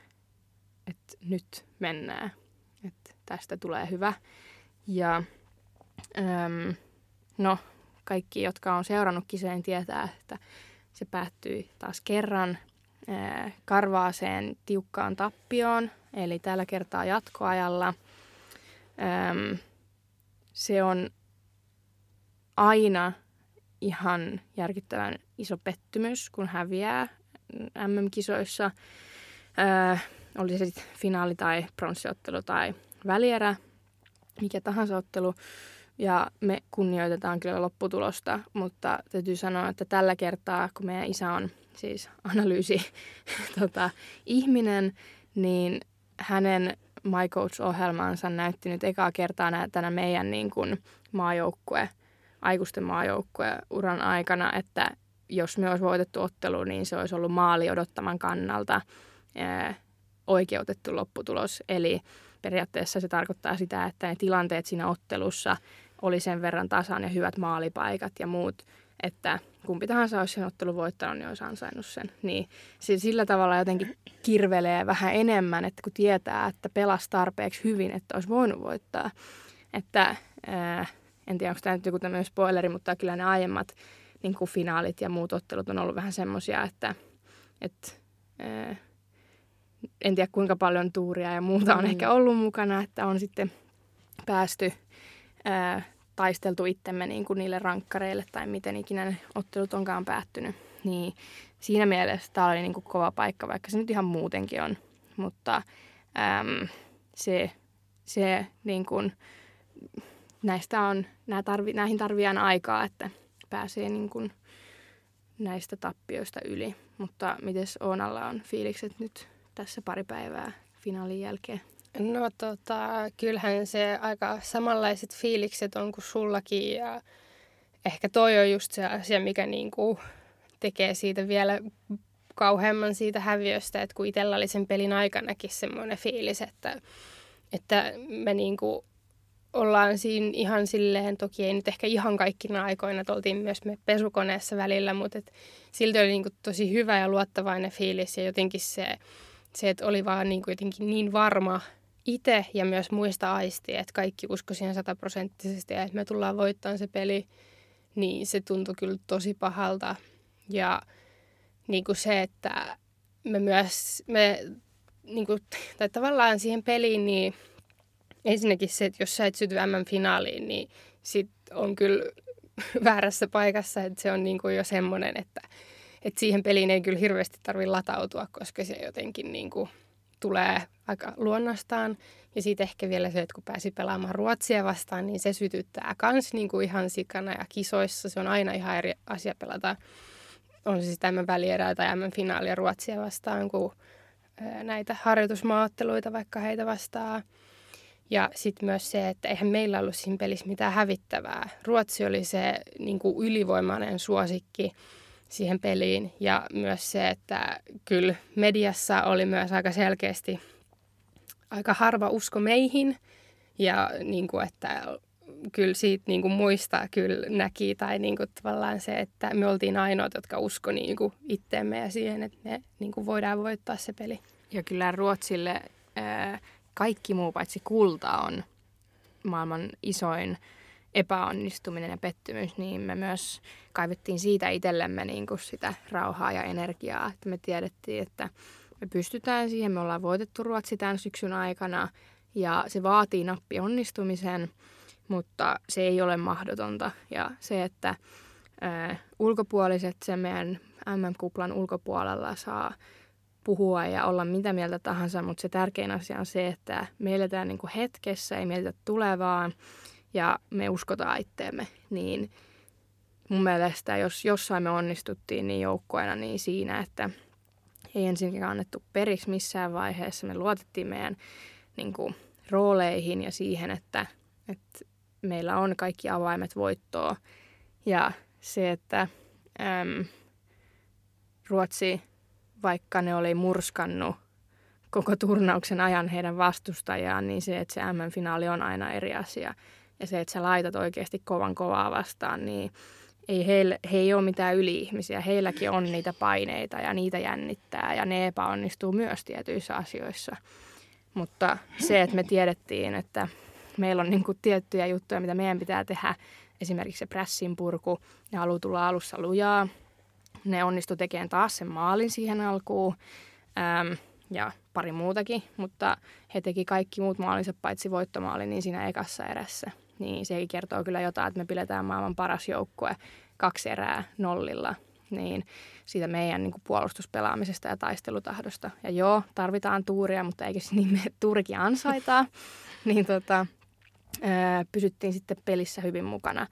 että nyt mennään, että tästä tulee hyvä. Ja äm, no, kaikki, jotka on seurannut kisojen, tietää, että se päättyi taas kerran ää, karvaaseen tiukkaan tappioon, eli tällä kertaa jatkoajalla. Äm, se on aina ihan järkyttävän iso pettymys, kun häviää M M-kisoissa. Ää, oli se sitten finaali tai pronssiottelu tai välierä, mikä tahansa ottelu. Ja me kunnioitetaan kyllä lopputulosta, mutta täytyy sanoa, että tällä kertaa, kun meidän isä on siis analyysi tota, ihminen, niin hänen My Coach-ohjelmansa näytti nyt ekaa kertaa tänä meidän niin kuin maajoukkue, aikuisten maajoukkue uran aikana, että jos me olisi voitettu ottelu, niin se olisi ollut maali odottaman kannalta ää, oikeutettu lopputulos. Eli periaatteessa se tarkoittaa sitä, että ne tilanteet siinä ottelussa oli sen verran tasan ja hyvät maalipaikat ja muut, että kumpi tahansa olisi sen ottelun voittanut, niin olisi ansainnut sen. Niin se sillä tavalla jotenkin kirvelee vähän enemmän, että kun tietää, että pelasi tarpeeksi hyvin, että olisi voinut voittaa. Että, ää, en tiedä, onko tämä nyt joku tämmöinen spoileri, mutta kyllä ne aiemmat niin kuin finaalit ja muut ottelut on ollut vähän semmoisia, että, että ää, en tiedä kuinka paljon tuuria ja muuta on mm. ehkä ollut mukana, että on sitten päästy ää, taisteltu itsemme niin kuin niille rankkareille tai miten ikinä ne ottelut onkaan päättynyt. Niin siinä mielessä tämä oli niin kuin kova paikka, vaikka se nyt ihan muutenkin on, mutta äm, se, se niin kuin, näistä on, nää tarvi, näihin tarvitaan aikaa, että pääsee niin kuin näistä tappioista yli. Mutta mites Oonalla on fiilikset nyt tässä pari päivää finaalin jälkeen? No tota, kyllähän se aika samanlaiset fiilikset on kuin sullakin. Ja ehkä toi on just se asia, mikä niinku tekee siitä vielä kauheamman siitä häviöstä. Että kun itsellä oli sen pelin aikanakin semmoinen fiilis, että, että me niinku ollaan siinä ihan silleen, toki ei nyt ehkä ihan kaikkina aikoina, että oltiin myös me pesukoneessa välillä, mutta et silti oli niinku tosi hyvä ja luottavainen fiilis, ja jotenkin se, se että oli vaan niinku jotenkin niin varma itse ja myös muista aistia, että kaikki uskoi siihen sataprosenttisesti, ja että me tullaan voittamaan se peli, niin se tuntui kyllä tosi pahalta. Ja niinku se, että me myös, me, niinku, tai tavallaan siihen peliin, niin ensinnäkin se, että jos sä et syty M M-finaaliin, niin sit on kyllä väärässä paikassa, että se on niin kuin jo semmoinen, että, että siihen peliin ei kyllä hirveästi tarvitse latautua, koska se jotenkin niin kuin tulee aika luonnostaan. Ja sitten ehkä vielä se, että kun pääsi pelaamaan Ruotsia vastaan, niin se sytyttää kans niin kuin ihan sikana, ja kisoissa se on aina ihan eri asia pelata. On se sitten M M-välierää tai M M-finaalia Ruotsia vastaan, kun näitä harjoitusmaaotteluita vaikka heitä vastaan. Ja sitten myös se, että eihän meillä ollut siinä pelissä mitään hävittävää. Ruotsi oli se niin kuin ylivoimainen suosikki siihen peliin. Ja myös se, että kyllä mediassa oli myös aika selkeästi aika harva usko meihin. Ja niin kuin, että kyllä siitä niin kuin muista kyllä näki. Tai niin kuin tavallaan se, että me oltiin ainoat, jotka uskoi niin kuin itteemme ja siihen, että me niin kuin voidaan voittaa se peli. Ja kyllä Ruotsille... Ää... Kaikki muu paitsi kulta on maailman isoin epäonnistuminen ja pettymys, niin me myös kaivettiin siitä itsellemme niin kuin sitä rauhaa ja energiaa. Että me tiedettiin, että me pystytään siihen, me ollaan voitettu Ruotsi tämän syksyn aikana ja se vaatii nappi onnistumisen, mutta se ei ole mahdotonta. Ja se, että ä, ulkopuoliset, se meidän M M-kuplan ulkopuolella saa puhua ja olla mitä mieltä tahansa, mutta se tärkein asia on se, että me eletään niin kuin hetkessä, ei mieltä tulevaa ja me uskotaan itteemme. Niin mun mielestä, jos jossain me onnistuttiin niin joukkoina, niin siinä, että ei ensinnäkään annettu periksi missään vaiheessa. Me luotettiin meidän niin kuin rooleihin ja siihen, että, että meillä on kaikki avaimet voittoa. Ja se, että äm, Ruotsi... Vaikka ne oli murskannut koko turnauksen ajan heidän vastustajaan, niin se, että se M M-finaali on aina eri asia. Ja se, että sä laitat oikeasti kovan kovaa vastaan, niin ei heillä, he ei ole mitään yli-ihmisiä. Heilläkin on niitä paineita ja niitä jännittää ja ne epäonnistuu myös tietyissä asioissa. Mutta se, että me tiedettiin, että meillä on niin kuin tiettyjä juttuja, mitä meidän pitää tehdä. Esimerkiksi se prässin purku, ne haluaa tulla alussa lujaa. Ne onnistu tekemään taas sen maalin siihen alkuun äm, ja pari muutakin, mutta he teki kaikki muut maalinsa paitsi voittomaali niin siinä ekassa erässä. Niin sekin kertoo kyllä jotain, että me pidetään maailman paras joukkue kaksi erää nollilla niin siitä meidän niin kuin puolustuspelaamisesta ja taistelutahdosta. Ja joo, tarvitaan tuuria, mutta eikö se niin mene, tuurikin ansaitaa. niin tota, ää, pysyttiin sitten pelissä hyvin mukana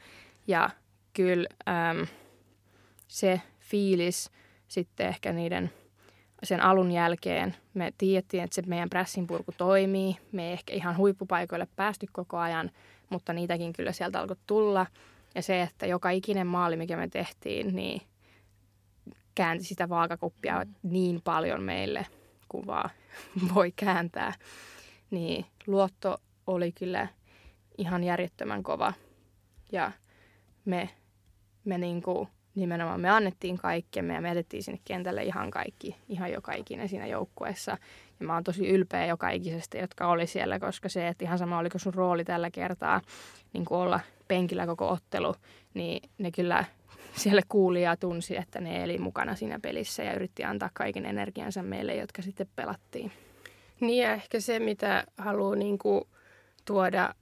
ja kyllä äm, se... fiilis sitten ehkä niiden, sen alun jälkeen. Me tiedettiin, että se meidän prässinpurku toimii. Me ei ehkä ihan huippupaikoille päästy koko ajan, mutta niitäkin kyllä sieltä alkoi tulla. Ja se, että joka ikinen maali, mikä me tehtiin, niin käänti sitä vaakakuppia niin paljon meille, kun vaan voi kääntää. Niin luotto oli kyllä ihan järjettömän kova. Ja me, me niinku... Nimenomaan me annettiin kaikkemme ja me jätettiin sinne kentälle ihan kaikki, ihan joka ikinen siinä joukkueessa. Ja mä oon tosi ylpeä joka ikisestä, jotka oli siellä, koska se, että ihan sama oliko sun rooli tällä kertaa, niin kuin olla penkillä koko ottelu, niin ne kyllä siellä kuuli ja tunsi, että ne eli mukana siinä pelissä ja yritti antaa kaiken energiansa meille, jotka sitten pelattiin. Niin ja ehkä se, mitä haluaa niin kuin tuoda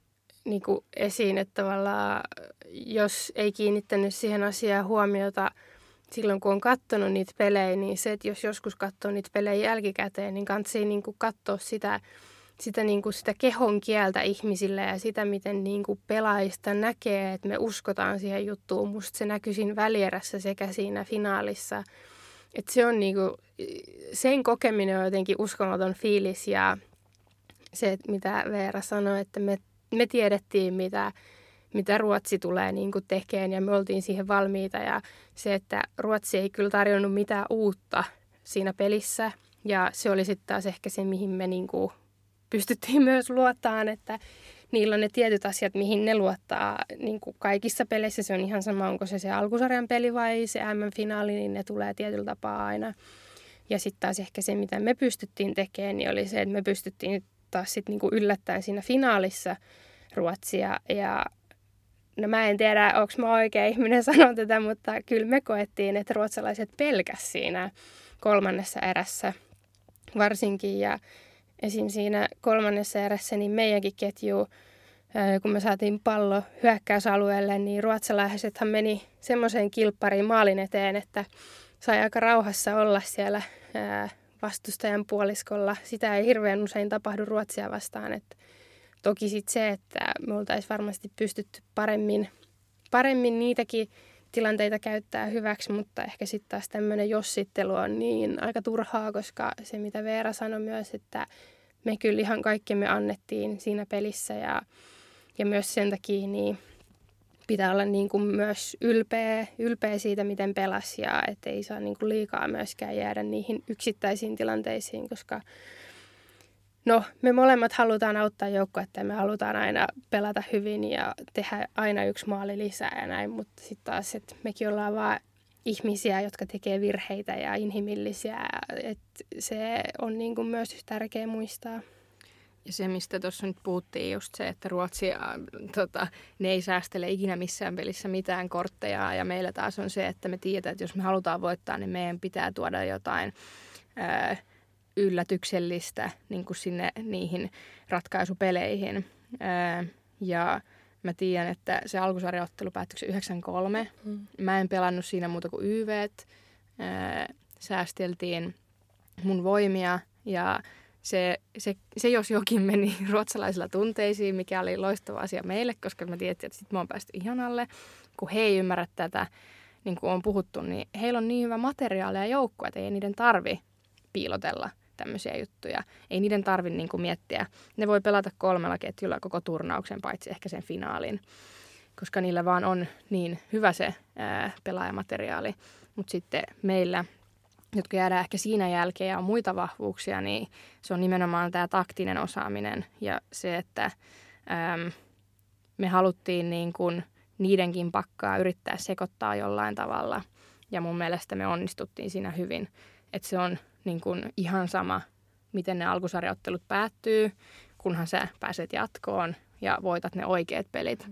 niin kuin esiin, että tavallaan jos ei kiinnittänyt siihen asiaan huomiota silloin, kun on katsonut niitä pelejä, niin se, että jos joskus katsoo niitä pelejä jälkikäteen, niin kannattaa niin kuin katsoa sitä, sitä, niin kuin sitä kehon kieltä ihmisille ja sitä, miten niin kuin pelaajista näkee, että me uskotaan siihen juttuun. Musta se näkyy siinä välierässä sekä siinä finaalissa. Että se on niin kuin, sen kokeminen on jotenkin uskomaton fiilis ja se, mitä Veera sanoi, että me Me tiedettiin, mitä, mitä Ruotsi tulee niin kuin tekemään ja me oltiin siihen valmiita. Ja se, että Ruotsi ei kyllä tarjonnut mitään uutta siinä pelissä. Ja se oli sitten taas ehkä se, mihin me niin kuin pystyttiin myös luottamaan, että niillä on ne tietyt asiat, mihin ne luottaa niin kuin kaikissa peleissä. Se on ihan sama, onko se se alkusarjan peli vai se M M-finaali, niin ne tulee tietyllä tapaa aina. Ja sitten taas ehkä se, mitä me pystyttiin tekemään, niin oli se, että me pystyttiin taas sitten niinku yllättäen siinä finaalissa Ruotsia. Ja, no mä en tiedä, onko mä oikea ihminen sanon tätä, mutta kyllä me koettiin, että ruotsalaiset pelkäs siinä kolmannessa erässä varsinkin. Ja esim. Siinä kolmannessa erässä niin meidänkin ketju, kun me saatiin pallo hyökkäysalueelle, niin ruotsalaisethan meni semmoiseen kilppariin maalin eteen, että sai aika rauhassa olla siellä vastustajan puoliskolla. Sitä ei hirveän usein tapahdu Ruotsia vastaan. Et toki sitten se, että me oltaisiin varmasti pystytty paremmin, paremmin niitäkin tilanteita käyttää hyväksi, mutta ehkä sitten taas tämmöinen jossittelu on niin aika turhaa, koska se mitä Veera sanoi myös, että me kyllä ihan kaikkemme annettiin siinä pelissä ja, ja myös sen takia niin pitää olla niin kuin myös ylpeä, ylpeä siitä, miten pelasi ja ettei saa niin kuin liikaa myöskään jäädä niihin yksittäisiin tilanteisiin, koska no, me molemmat halutaan auttaa joukkuetta ja me halutaan aina pelata hyvin ja tehdä aina yksi maali lisää ja näin, mutta sitten taas, että mekin ollaan vaan ihmisiä, jotka tekee virheitä ja inhimillisiä, että se on niin kuin myös tärkeä muistaa. Ja se, mistä tuossa nyt puhuttiin, just se, että Ruotsi, tota, ne ei säästele ikinä missään pelissä mitään kortteja. Ja meillä taas on se, että me tiedetään, että jos me halutaan voittaa, niin meidän pitää tuoda jotain ö, yllätyksellistä niin kuin sinne niihin ratkaisupeleihin. Ö, ja mä tiedän, että se alkusarjaottelu päättyi yhdeksän kolme. Mm. Mä en pelannut siinä muuta kuin Y V:t. Ö, säästeltiin mun voimia ja... Se, se, se jos jokin meni ruotsalaisilla tunteisiin, mikä oli loistava asia meille, koska mä tiedettiin, että sit mä oon päästy ihan alle. Kun he ei ymmärrä tätä, niin kuin on puhuttu, niin heillä on niin hyvä materiaali ja joukko, että ei niiden tarvi piilotella tämmöisiä juttuja. Ei niiden tarvi niin kuin miettiä. Ne voi pelata kolmella ketjulla koko turnauksen, paitsi ehkä sen finaalin, koska niillä vaan on niin hyvä se ää, pelaajamateriaali. Mutta sitten meillä... jotka jäädään ehkä siinä jälkeen ja on muita vahvuuksia, niin se on nimenomaan tämä taktinen osaaminen ja se, että äm, me haluttiin niin kuin niidenkin pakkaa yrittää sekoittaa jollain tavalla ja mun mielestä me onnistuttiin siinä hyvin. Että se on niin kuin ihan sama, miten ne alkusarjaottelut päättyy, kunhan sä pääset jatkoon ja voitat ne oikeat pelit.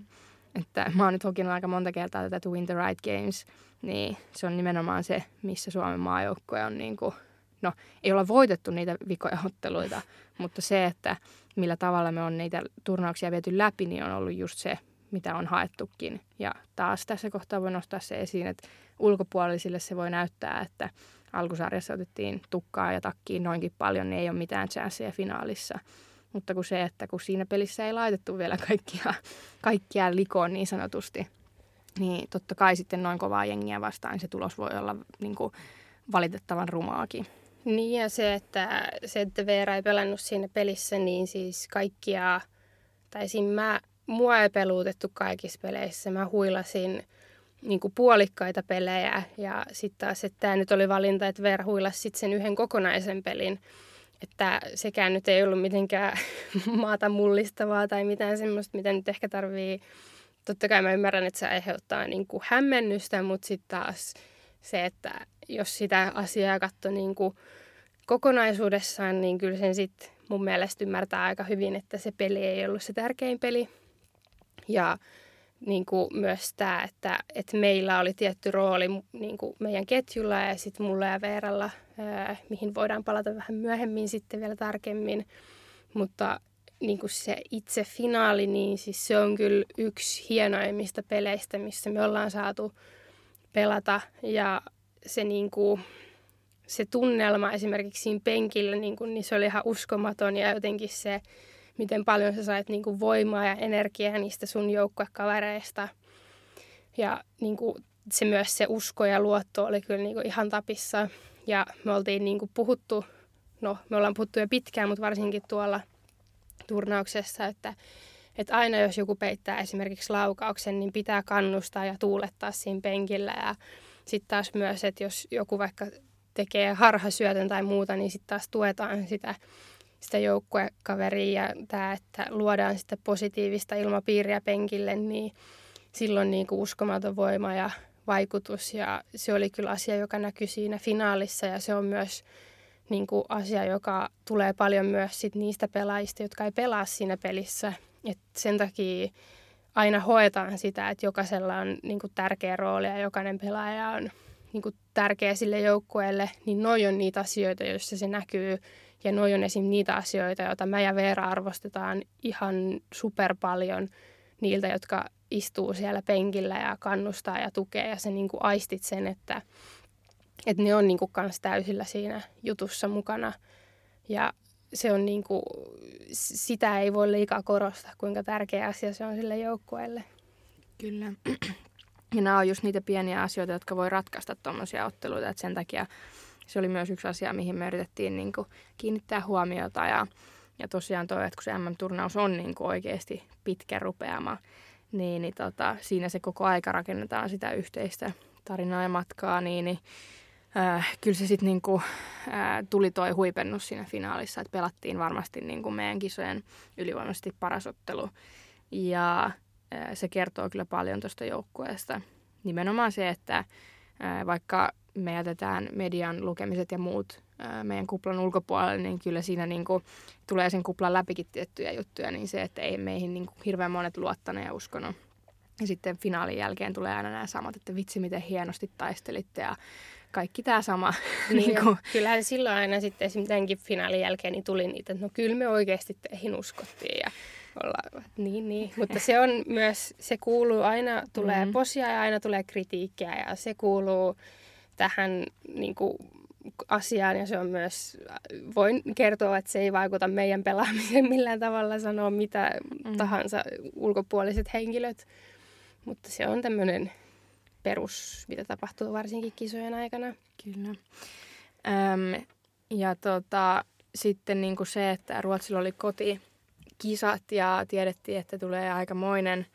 Että mä oon nyt hokinut aika monta kertaa tätä To Win the Right Games, niin se on nimenomaan se, missä Suomen maajoukkoja on niin kuin, no ei olla voitettu niitä vikoja otteluita, mutta se, että millä tavalla me on niitä turnauksia viety läpi, niin on ollut just se, mitä on haettukin. Ja taas tässä kohtaa voi nostaa se esiin, että ulkopuolisille se voi näyttää, että alkusarjassa otettiin tukkaa ja takkiin noinkin paljon, niin ei ole mitään chanssiä finaalissa. Mutta kun se, että kun siinä pelissä ei laitettu vielä kaikkia, kaikkia likoon niin sanotusti, niin totta kai sitten noin kovaa jengiä vastaan se tulos voi olla niin kuin valitettavan rumaakin. Niin ja se, että, se, että Veera ei pelannut siinä pelissä, niin siis kaikkia, tai siinä mä, mua ei peluutettu kaikissa peleissä. Mä huilasin niin kuin puolikkaita pelejä ja sitten taas, että tämä nyt oli valinta, että Veera huilasi sitten sen yhden kokonaisen pelin. Että sekään nyt ei ollut mitenkään maata mullistavaa tai mitään semmoista, mitä nyt ehkä tarvii. Totta kai mä ymmärrän, että se aiheuttaa niin kuin hämmennystä, mutta sitten taas se, että jos sitä asiaa katsoo niin kuin kokonaisuudessaan, niin kyllä sen sitten mun mielestä ymmärtää aika hyvin, että se peli ei ollut se tärkein peli. Ja niin kuin myös tämä, että, että meillä oli tietty rooli niin kuin meidän ketjulla ja sitten mulla ja Veeralla, ää, mihin voidaan palata vähän myöhemmin sitten vielä tarkemmin. Mutta niin kuin se itse finaali, niin siis se on kyllä yksi hienoimmista peleistä, missä me ollaan saatu pelata. Ja se, niin kuin, se tunnelma esimerkiksi siinä penkillä, niin, kuin, niin se oli ihan uskomaton ja jotenkin se... miten paljon sä sait niin kuin voimaa ja energiaa niistä sun joukkuekavereista. Ja niin kuin se myös se usko ja luotto oli kyllä niin kuin ihan tapissa. Ja me oltiin niin kuin puhuttu, no me ollaan puhuttu jo pitkään, mutta varsinkin tuolla turnauksessa, että, että aina jos joku peittää esimerkiksi laukauksen, niin pitää kannustaa ja tuulettaa siinä penkillä. Ja sitten taas myös, että jos joku vaikka tekee harhasyötön tai muuta, niin sitten taas tuetaan sitä. sitä joukkuekaveria ja tämä, että luodaan sitä positiivista ilmapiiriä penkille, niin silloin niin kuin uskomaton voima ja vaikutus. Ja se oli kyllä asia, joka näkyi siinä finaalissa ja se on myös niin kuin asia, joka tulee paljon myös sit niistä pelaajista, jotka ei pelaa siinä pelissä. Et sen takia aina hoetaan sitä, että jokaisella on niin kuin tärkeä rooli ja jokainen pelaaja on niin kuin tärkeä sille joukkueelle, niin noi on niitä asioita, joissa se näkyy. Ja noi on esim. Niitä asioita, joita mä ja Veera arvostetaan ihan super paljon niiltä, jotka istuu siellä penkillä ja kannustaa ja tukee. Ja sä niin kuin aistit sen, että, että ne on niin kuin kans täysillä siinä jutussa mukana. Ja se on niin kuin, sitä ei voi liikaa korostaa, kuinka tärkeä asia se on sille joukkueelle. Kyllä. Ja nämä on just niitä pieniä asioita, jotka voi ratkaista tuommoisia otteluita, että sen takia... Se oli myös yksi asia, mihin me yritettiin niin kuin kiinnittää huomiota ja Ja tosiaan tuo, että kun se äm äm-turnaus on niin kuin oikeasti pitkä rupeama, niin, niin tota, siinä se koko aika rakennetaan sitä yhteistä tarinaa ja matkaa, niin, niin äh, kyllä se sitten niin kuin äh, tuli toi huipennus siinä finaalissa, että pelattiin varmasti niin kuin meidän kisojen ylivoimaisesti paras ottelu. Ja äh, se kertoo kyllä paljon tuosta joukkueesta. Nimenomaan se, että äh, vaikka me jätetään median lukemiset ja muut äh, meidän kuplan ulkopuolelle, niin kyllä siinä niin kuin tulee sen kuplan läpikin tiettyjä juttuja, niin se, että ei meihin niin kuin hirveän monet luottaneet ja uskonut. Ja sitten finaalin jälkeen tulee aina nämä samat, että vitsi miten hienosti taistelitte ja kaikki tämä sama. Niin, kyllähän silloin aina sitten esimerkiksi tämänkin finaalin jälkeen niin tuli niitä, että no kyllä me oikeasti teihin uskottiin ja ollaan, niin niin. Mutta se on myös, se kuuluu aina, tulee mm-hmm. posia ja aina tulee kritiikkiä ja se kuuluu tähän niin kuin asiaan ja se on myös, voin kertoa, että se ei vaikuta meidän pelaamiseen millään tavalla sanoa mitä mm-hmm. tahansa ulkopuoliset henkilöt. Mutta se on tämmöinen perus, mitä tapahtuu varsinkin kisojen aikana. Kyllä. Öm, ja tota, sitten niinku se, että Ruotsilla oli kotikisat ja tiedettiin, että tulee aikamoinen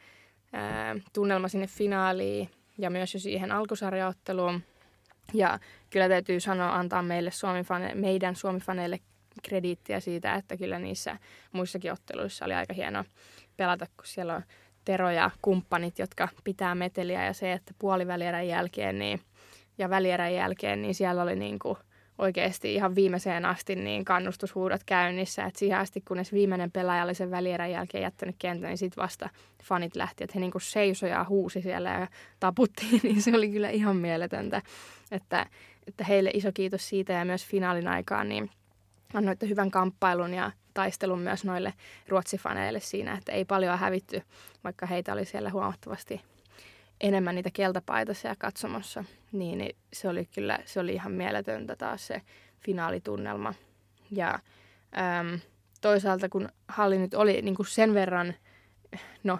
ö, tunnelma sinne finaaliin ja myös jo siihen alkusarjaotteluun. Ja kyllä täytyy sanoa, antaa meille Suomi-fane, meidän Suomi-faneille krediittiä siitä, että kyllä niissä muissakin otteluissa oli aika hienoa pelata, kun siellä on Tero ja kumppanit, jotka pitää meteliä ja se, että puolivälierän jälkeen niin, ja välierän jälkeen, niin siellä oli niin kuin oikeasti ihan viimeiseen asti niin kannustushuudot käynnissä. Et siihen asti, kunnes viimeinen pelaaja oli sen välierän jälkeen jättänyt kentän, niin sitten vasta fanit lähti. Että he niin kuin seisoi ja huusi siellä ja taputtiin, niin se oli kyllä ihan mieletöntä. Että, että heille iso kiitos siitä ja myös finaalin aikaan niin annoitte hyvän kamppailun ja taistelun myös noille ruotsifaneille siinä, että ei paljon hävitty, vaikka heitä oli siellä huomattavasti enemmän niitä keltapaitaisia katsomassa. Niin se oli kyllä, se oli ihan mieletöntä taas se finaalitunnelma. Ja äm, toisaalta kun halli nyt oli niin kuin sen verran, no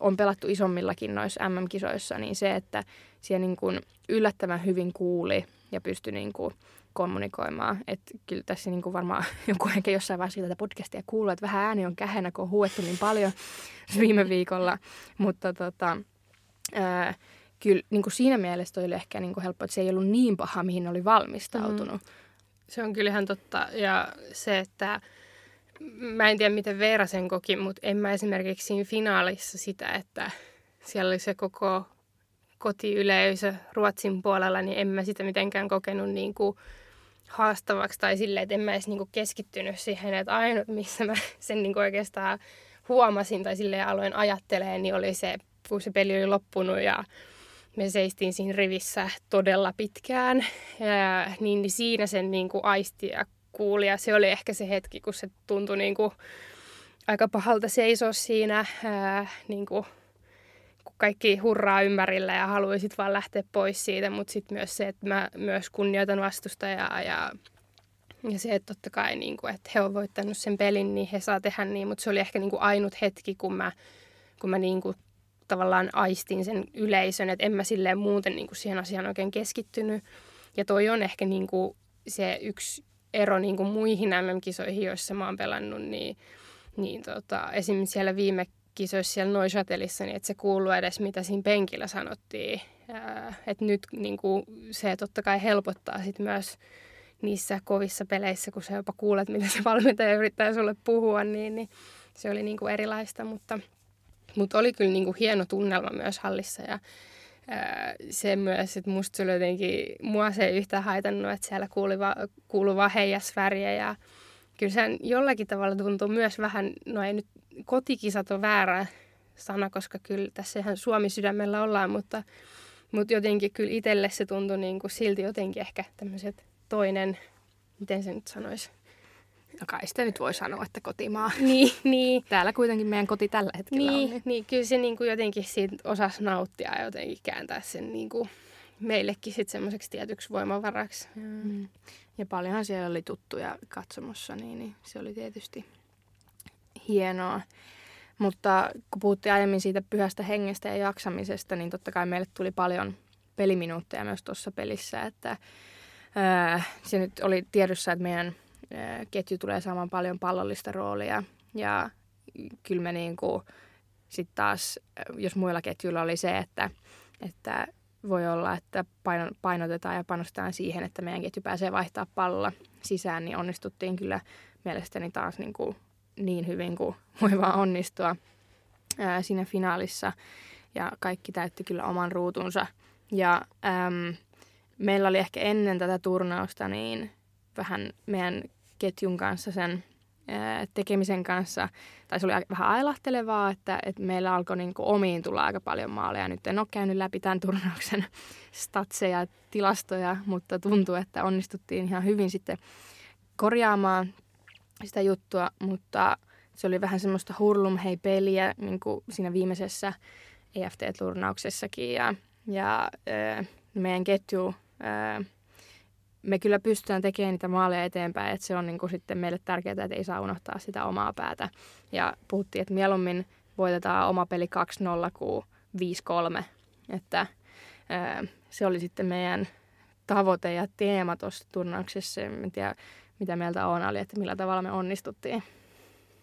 on pelattu isommillakin noissa äm äm-kisoissa, niin se, että siellä niin kuin yllättävän hyvin kuuli ja pystyi niin kuin kommunikoimaan. Että kyllä tässä niin kuin varmaan joku ehkä jossain vaiheessa tätä podcastia kuuluu, että vähän ääni on kähenä, kun on huuettu niin paljon viime viikolla. Mutta tota, ää, kyllä niin kuin siinä mielessä toi oli ehkä niin kuin helppo, että se ei ollut niin paha, mihin oli valmistautunut. Mm. Se on kyllähän totta. Ja se, että mä en tiedä, miten Veera sen koki, mutta en mä esimerkiksi siinä finaalissa sitä, että siellä oli se koko kotiyleisö Ruotsin puolella, niin en mä sitä mitenkään kokenut niin kuin haastavaksi tai silleen, että en mä edes niinku keskittynyt siihen, että ainut missä mä sen niinku oikeastaan huomasin tai silleen aloin ajattelemaan, niin oli se, kun se peli oli loppunut ja me seistiin siinä rivissä todella pitkään, ja, niin siinä sen niinku aisti ja kuuli ja se oli ehkä se hetki, kun se tuntui niinku aika pahalta seisoa siinä ää, niinku kaikki hurraa ympärillä ja haluaisit vaan lähteä pois siitä, mutta sitten myös se, että mä myös kunnioitan vastustajaa ja, ja se, että totta kai niin kun, että he on voittanut sen pelin, niin he saa tehdä niin, mutta se oli ehkä niin kun ainut hetki, kun mä, kun mä niin kun tavallaan aistin sen yleisön, että en mä silleen muuten niin kun siihen asiaan oikein keskittynyt. Ja toi on ehkä niin kun se yksi ero niin kun muihin äm äm-kisoihin, joissa mä oon pelannut, niin, niin tota, esimerkiksi siellä viime kisoissa siellä Noisatelissa, niin että se kuuluu edes, mitä siinä penkillä sanottiin. Ää, et nyt niin kuin, se totta kai helpottaa sit myös niissä kovissa peleissä, kun sä jopa kuulet, mitä se valmentaja yrittää sulle puhua, niin, niin se oli niin kuin erilaista. Mutta, mutta oli kyllä niin kuin hieno tunnelma myös hallissa. Ja ää, se myös, että musta se oli jotenkin, mua se ei yhtään haitannut, että siellä kuului vaan, kuului vaan heijasväriä ja kyllä se jollakin tavalla tuntuu myös vähän, no ei nyt kotikisat on väärä sana, koska kyllä tässä ihan Suomi sydämellä ollaan, mutta, mutta jotenkin kyllä itselle se tuntui niin kuin silti jotenkin ehkä tämmöiset toinen, miten se nyt sanoisi? No kai sitä nyt voi sanoa, että kotimaa. Niin, niin. Täällä kuitenkin meidän koti tällä hetkellä niin, on. Niin, niin kyllä se niin kuin jotenkin siitä osasi nauttia ja jotenkin kääntää sen niin kuin meillekin sitten semmoiseksi tietyksi voimavaraksi. Mm. Ja paljonhan siellä oli tuttuja katsomassa, niin, niin se oli tietysti hienoa. Mutta kun puhuttiin aiemmin siitä pyhästä hengestä ja jaksamisesta, niin totta kai meille tuli paljon peliminuutteja myös tuossa pelissä. Että, ää, se nyt oli tiedossa, että meidän ketju tulee saamaan paljon pallollista roolia. Ja kyllä me niin kuin sitten taas, jos muilla ketjuilla oli se, että, että voi olla, että painotetaan ja panostetaan siihen, että meidän ketju pääsee vaihtaa pallolla sisään, niin onnistuttiin kyllä mielestäni taas niin, kuin niin hyvin kuin voi vaan onnistua ää, siinä finaalissa. Ja kaikki täytti kyllä oman ruutunsa. Ja äm, meillä oli ehkä ennen tätä turnausta niin vähän meidän ketjun kanssa sen ää, tekemisen kanssa, tai se oli vähän ailahtelevaa, että, että meillä alkoi niin kuin omiin tulla aika paljon maaleja. Nyt en ole käynyt läpi tämän turnauksen statseja, tilastoja, mutta tuntuu, että onnistuttiin ihan hyvin sitten korjaamaan sitä juttua, mutta se oli vähän semmoista hurlum-hei-peliä niin kuin siinä viimeisessä E F T-turnauksessakin ja, ja ää, meidän ketju, ää, me kyllä pystytään tekemään niitä maaleja eteenpäin, että se on niin kuin sitten meille tärkeää, että ei saa unohtaa sitä omaa päätä. Ja puhuttiin, että mieluummin voitetaan oma peli kaksi nolla kuin viisi kolme, että ää, se oli sitten meidän tavoite ja teema tuossa turnauksessa, en tiedä, mitä meiltä on, oli, että millä tavalla me onnistuttiin.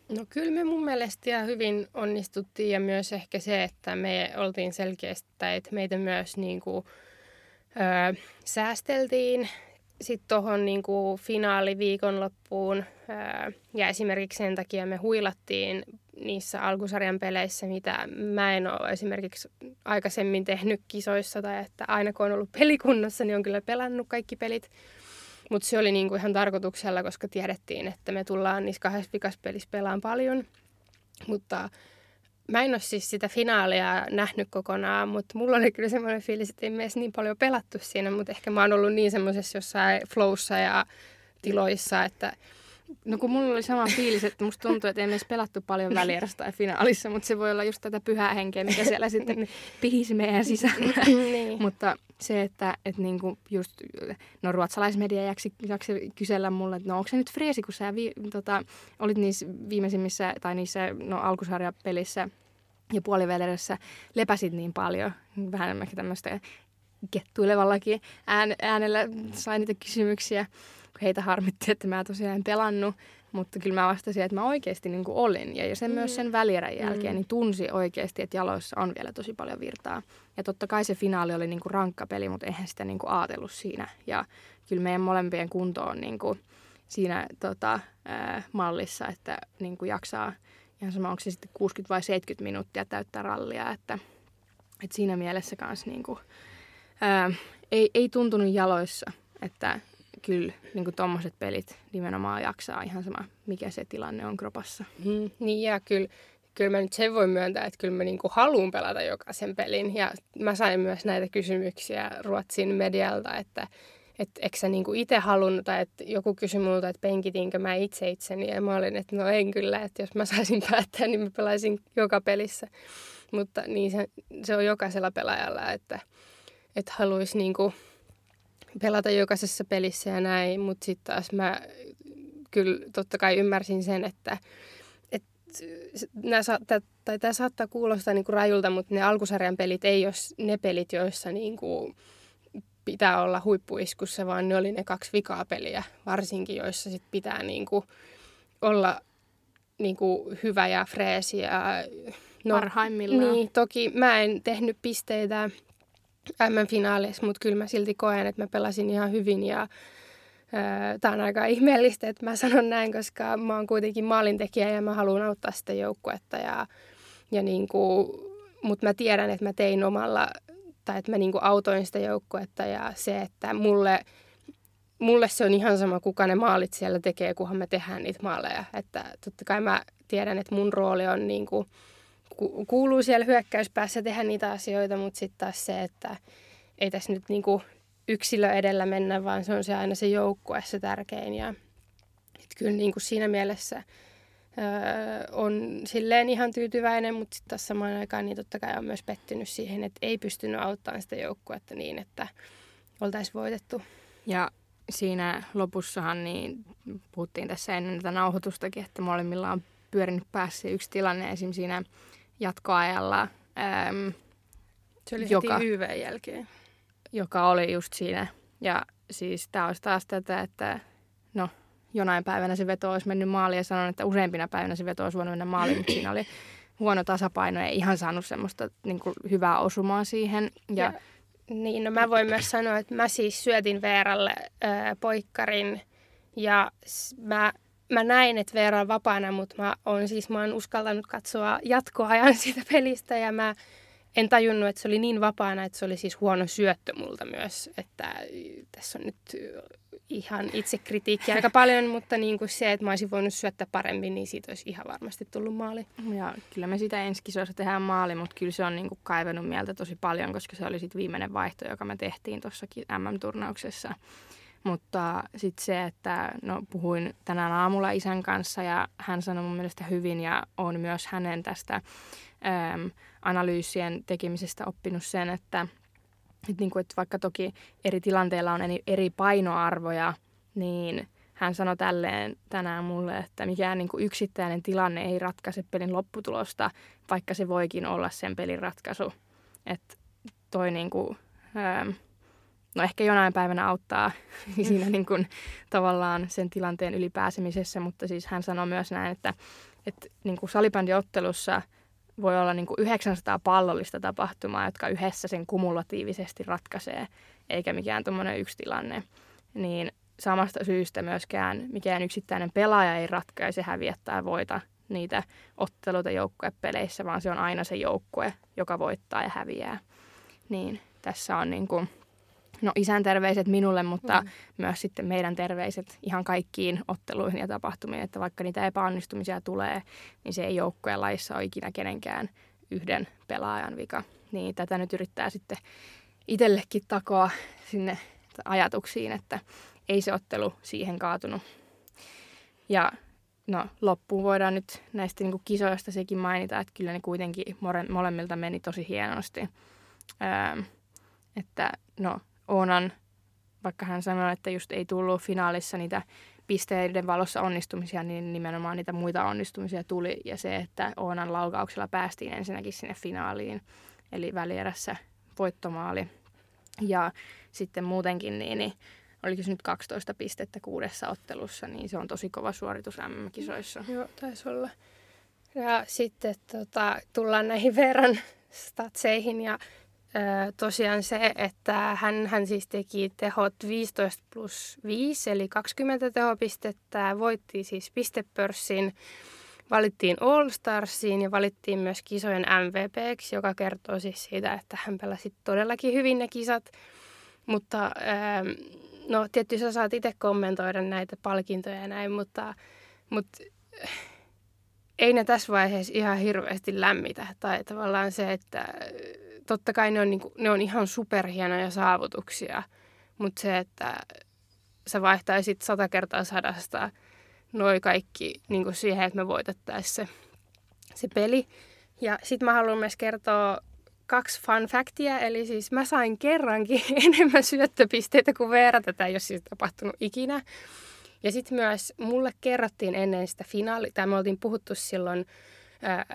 No kyllä me mun mielestä ihan hyvin onnistuttiin ja myös ehkä se, että me oltiin selkeästä, että meitä myös niin kuin, ö, säästeltiin sitten tuohon niin kuin finaaliviikonloppuun ö, ja esimerkiksi sen takia me huilattiin niissä alkusarjan peleissä, mitä mä en ole esimerkiksi aikaisemmin tehnyt kisoissa tai että aina kun on ollut pelikunnassa, niin on kyllä pelannut kaikki pelit. Mutta se oli niinku ihan tarkoituksella, koska tiedettiin, että me tullaan niissä kahdessa vikassa pelissä pelaan paljon. Mutta mä en ole siis sitä finaalia nähnyt kokonaan, mutta mulla oli kyllä semmoinen fiilis, että ei me edes niin paljon pelattu siinä. Mutta ehkä mä oon ollut niin semmoisessa jossain flowssa ja tiloissa, että... No kun mulla oli sama fiilis, että musta tuntuu, että ei me edes pelattu paljon välierässä tai finaalissa, mutta se voi olla just tätä pyhää henkeä, mikä siellä sitten pihisi meidän sisällä. Niin. Mutta se, että et niinku just, no ruotsalaismedia jaksi, jaksi kysellä mulle, että no onko se nyt freesi, kun sä vi, tota, olit niissä viimeisimmissä tai niissä no, alkusarjapelissä ja puolivälierissä lepäsit niin paljon, vähän enemmänkin tämmöistä kettuilevallakin ään, äänellä sain niitä kysymyksiä. Heitä harmitti, että mä tosiaan en pelannut, mutta kyllä mä vastasin, että mä oikeasti niin kuin olin. Ja sen mm. myös sen välierän jälkeen niin tunsi oikeasti, että jaloissa on vielä tosi paljon virtaa. Ja totta kai se finaali oli niin kuin rankka peli, mutta eihän sitä niin kuin ajatellut siinä. Ja kyllä meidän molempien kunto on niin kuin siinä tota, ää, mallissa, että niin kuin jaksaa ihan sama, onko se sitten kuusikymmentä vai seitsemänkymmentä minuuttia täyttää rallia. Että, että siinä mielessä kanssa niin kuin, ää, ei, ei tuntunut jaloissa, että... Kyllä, niin kuin tommoset pelit nimenomaan jaksaa ihan sama, mikä se tilanne on kropassa. Mm, niin ja kyllä, kyllä mä nyt sen voin myöntää, että kyllä mä niin kuin haluan pelata jokaisen pelin. Ja mä sain myös näitä kysymyksiä Ruotsin medialta, että et, eikö sä niin kuin itse halunnut, tai että joku kysyi multa, että penkitiinkö mä itse itseni. Ja mä olin, että no en kyllä, että jos mä saisin päättää, niin mä pelaisin joka pelissä. Mutta niin se, se on jokaisella pelaajalla, että et haluaisi... Niin kuin pelata jokaisessa pelissä ja näin, mutta sitten taas mä kyllä totta kai ymmärsin sen, että et, tämä saattaa kuulostaa niinku rajulta, mutta ne alkusarjan pelit ei ole ne pelit, joissa niinku pitää olla huippuiskussa, vaan ne oli ne kaksi vikaa peliä varsinkin, joissa sit pitää niinku olla niinku hyvä ja freesi. Ja, no, parhaimmillaan. Niin, toki mä en tehnyt pisteitä M M-finaaleissa, mutta kyllä mä silti koen, että mä pelasin ihan hyvin ja öö, tää on aika ihmeellistä, että mä sanon näin, koska mä oon kuitenkin maalintekijä ja mä haluan auttaa sitä joukkuetta ja, ja niinku, mutta mä tiedän, että mä tein omalla tai että mä niinku autoin sitä joukkuetta ja se, että mulle, mulle se on ihan sama, kuka ne maalit siellä tekee, kunhan me tehdään niitä maaleja, että totta kai mä tiedän, että mun rooli on niinku kuuluu siellä hyökkäyspäässä tehdä niitä asioita, mutta sitten taas se, että ei tässä nyt niinku yksilö edellä mennä, vaan se on se aina se joukkue se tärkein. Ja et kyllä niinku siinä mielessä öö, on silleen ihan tyytyväinen, mutta sitten taas samaan aikaan niin totta kai on myös pettynyt siihen, että ei pystynyt auttamaan sitä joukkuetta niin, että oltaisiin voitettu. Ja siinä lopussahan niin puhuttiin tässä ennen tätä nauhoitustakin, että molemmilla on pyörinyt päässä yksi tilanne esim. Siinä jatkoajalla. Äm, se oli joka, heti Y V:n jälkeen. Joka oli just siinä. Ja siis tämä olisi taas tätä, että no jonain päivänä se veto olisi mennyt maaliin ja sanon, että useampina päivinä se veto olisi voinut mennä maaliin, mutta siinä oli huono tasapaino ja ei ihan saanut semmoista niin kuin hyvää osumaa siihen. Ja... Ja, niin, no mä voin myös sanoa, että mä siis syötin Veeralle ää, poikkarin ja mä... Mä näin, että Veera on vapaana, mutta mä oon siis mä oon uskaltanut katsoa jatkoajan siitä pelistä ja mä en tajunnut, että se oli niin vapaana, että se oli siis huono syöttö multa myös. Että tässä on nyt ihan itsekritiikkiä aika paljon, mutta niin kuin se, että mä olisin voinut syöttää paremmin, niin siitä olisi ihan varmasti tullut maali. Ja kyllä me sitä ensi kisoissa tehdään maali, mutta kyllä se on niin kuin kaivanut mieltä tosi paljon, koska se oli sitten viimeinen vaihto, joka me tehtiin tuossakin äm äm-turnauksessa. Mutta sitten se, että no, puhuin tänään aamulla isän kanssa ja hän sanoi mun mielestä hyvin ja on myös hänen tästä äm, analyysien tekemisestä oppinut sen, että, et niinku, että vaikka toki eri tilanteilla on eri painoarvoja, niin hän sanoi tälleen tänään mulle, että mikään niinku yksittäinen tilanne ei ratkaise pelin lopputulosta, vaikka se voikin olla sen pelin ratkaisu. Että toi niinku... Äm, No ehkä jonain päivänä auttaa siinä niin kuin, tavallaan sen tilanteen ylipääsemisessä, mutta siis hän sanoi myös näin, että, että niin kuin salibändiottelussa voi olla niin kuin yhdeksänsataa pallollista tapahtumaa, jotka yhdessä sen kumulatiivisesti ratkaisee, eikä mikään tuommoinen yksi tilanne. Niin samasta syystä myöskään mikään yksittäinen pelaaja ei ratkaise, häviä tai voita niitä otteluita joukkuepeleissä, vaan se on aina se joukkue, joka voittaa ja häviää. Niin tässä on niin kuin... No isän terveiset minulle, mutta mm. myös sitten meidän terveiset ihan kaikkiin otteluihin ja tapahtumiin, että vaikka niitä epäonnistumisia tulee, niin se ei joukkueen laissa ole ikinä kenenkään yhden pelaajan vika. Niin tätä nyt yrittää sitten itsellekin takoa sinne ajatuksiin, että ei se ottelu siihen kaatunut. Ja no loppuun voidaan nyt näistä niin kuin kisoista sekin mainita, että kyllä ne kuitenkin molemmilta meni tosi hienosti. Öö, että no... Oonan, vaikka hän sanoi, että just ei tullut finaalissa niitä pisteiden valossa onnistumisia, niin nimenomaan niitä muita onnistumisia tuli. Ja se, että Oonan laukauksella päästiin ensinnäkin sinne finaaliin, eli välierässä voittomaali. Ja sitten muutenkin, niin, niin oliko se nyt kaksitoista pistettä kuudessa ottelussa, niin se on tosi kova suoritus äm äm-kisoissa. Joo, taisi olla. Ja sitten tota, tullaan näihin verran statseihin ja... Tosiaan se, että hän, hän siis teki tehot viisitoista plus viisi, eli kaksikymmentä tehopistettä, voitti siis pistepörssin, valittiin All Starsiin ja valittiin myös kisojen M V P:ksi, joka kertoo siis siitä, että hän pelasi todellakin hyvin ne kisat. Mutta no tietysti sä saat itse kommentoida näitä palkintoja ja näin, mutta... mutta ei ne tässä vaiheessa ihan hirveästi lämmitä. Tai tavallaan se, että totta kai ne on, niinku, ne on ihan superhienoja saavutuksia, mutta se, että sä vaihtaisit sata kertaa sadasta noi kaikki niinku siihen, että me voitettaisiin se, se peli. Ja sitten mä haluan myös kertoa kaksi fun factia, eli siis mä sain kerrankin enemmän syöttöpisteitä kuin Veera. Tätä ei ole siis tapahtunut ikinä. Ja sitten myös mulle kerrottiin ennen sitä finaalia, tai me oltiin puhuttu silloin, ää,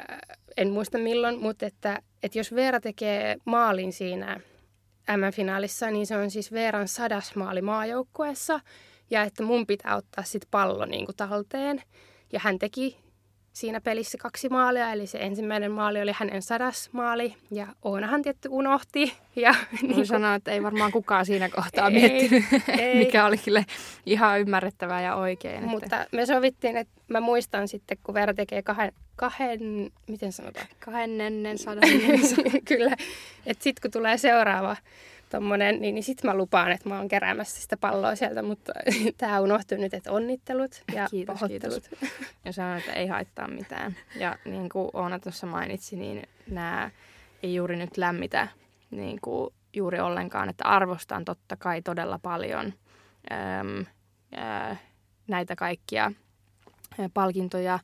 en muista milloin, mutta että, että jos Veera tekee maalin siinä äm äm-finaalissa, niin se on siis Veeran sadas maali maajoukkueessa, ja että mun pitää ottaa sitten pallo niin kuin talteen. Ja hän teki siinä pelissä kaksi maalia, eli se ensimmäinen maali oli hänen sadas maali, ja Oonahan tietty unohti. Ja niin kuin... sanoa, että ei varmaan kukaan siinä kohtaa miettinyt, ei, mikä oli kyllä ihan ymmärrettävää ja oikein. Mutta että... me sovittiin, että mä muistan sitten, kun Veera tekee kahden, kahden miten sanotaan? Kahdennen sadan. Kyllä, että sitten kun tulee seuraava tommonen, niin, niin sitten mä lupaan, että mä oon keräämässä sitä palloa sieltä, mutta tää unohtui nyt, että onnittelut ja kiitos, pahoittelut. Kiitos. Ja sanon, että ei haittaa mitään. Ja niin kuin Oona tuossa mainitsi, niin nämä ei juuri nyt lämmitä niin kuin juuri ollenkaan, että arvostan totta kai todella paljon äm, ää, näitä kaikkia ää, palkintoja,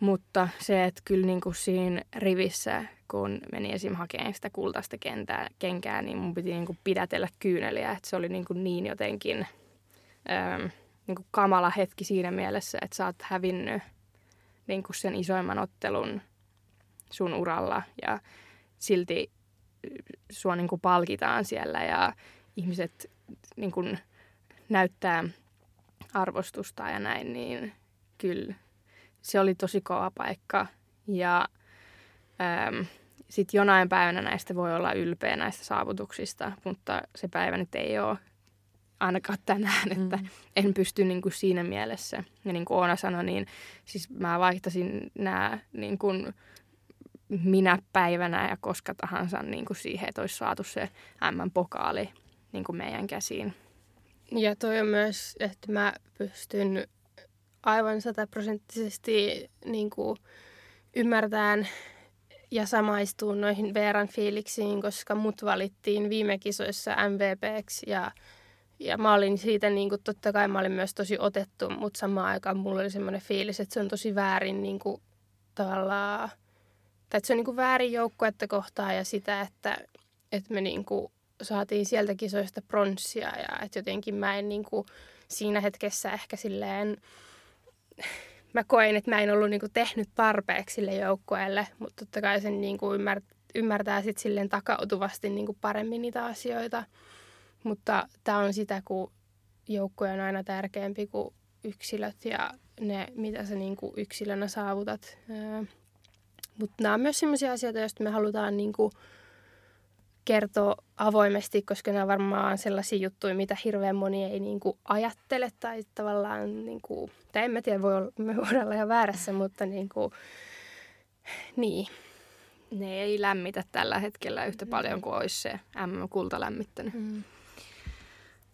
mutta se, että kyllä niin kuin siinä rivissä, kun menin esim. Hakemaan sitä kultaista kentää, kenkää, niin mun piti niin kuin pidätellä kyyneliä. Että se oli niin, kuin niin jotenkin äm, niin kuin kamala hetki siinä mielessä, että sä oot hävinnyt niin kuin sen isoimman ottelun sun uralla. Ja silti sua niin kuin palkitaan siellä ja ihmiset niin kuin näyttää arvostusta ja näin, niin kyllä se oli tosi kova paikka. Ja äm, sitten jonain päivänä näistä voi olla ylpeä näistä saavutuksista, mutta se päivä nyt ei ole ainakaan tänään, että mm. en pysty niin kuin siinä mielessä. Ja niin kuin Oona sanoi, niin siis mä vaihtasin nämä niin kuin minä päivänä ja koska tahansa niin kuin siihen, että olisi saatu se M M-pokaali niin kuin meidän käsiin. Ja toi on myös, että mä pystyn aivan sataprosenttisesti niin kuin ymmärtämään ja samaistuu noihin Veeran fiiliksiin, koska mut valittiin viime kisoissa M V P:ksi ja, ja mä olin siitä, niin kuin, totta kai mä olin myös tosi otettu, mutta samaan aikaan mulla oli semmoinen fiilis, että se on tosi väärin niin kuin, tavallaan, tai että se on niin kuin väärin joukkuetta kohtaan ja sitä, että, että me niin kuin, saatiin sieltä kisoista pronssia ja että jotenkin mä en niin kuin, siinä hetkessä ehkä silleen... Mä koin, että mä en ollut niinku tehnyt tarpeeksi sille joukkueelle, mutta totta kai sen niinku ymmärtää, ymmärtää sit silleen takautuvasti niinku paremmin niitä asioita. Mutta tää on sitä, kun joukkue on aina tärkeämpi kuin yksilöt ja ne, mitä sä niinku yksilönä saavutat. Mutta nämä on myös sellaisia asioita, joista me halutaan niinku kertoa avoimesti, koska nämä varmaan sellaisia juttuja, mitä hirveän moni ei niinku ajattele tai tavallaan, niinku, tai en mä tiedä, voi olla, me voidaan olla ihan väärässä, mutta niinku, niin. Ne ei lämmitä tällä hetkellä yhtä mm. paljon kuin olisi se M M-kulta lämmittänyt. Mm.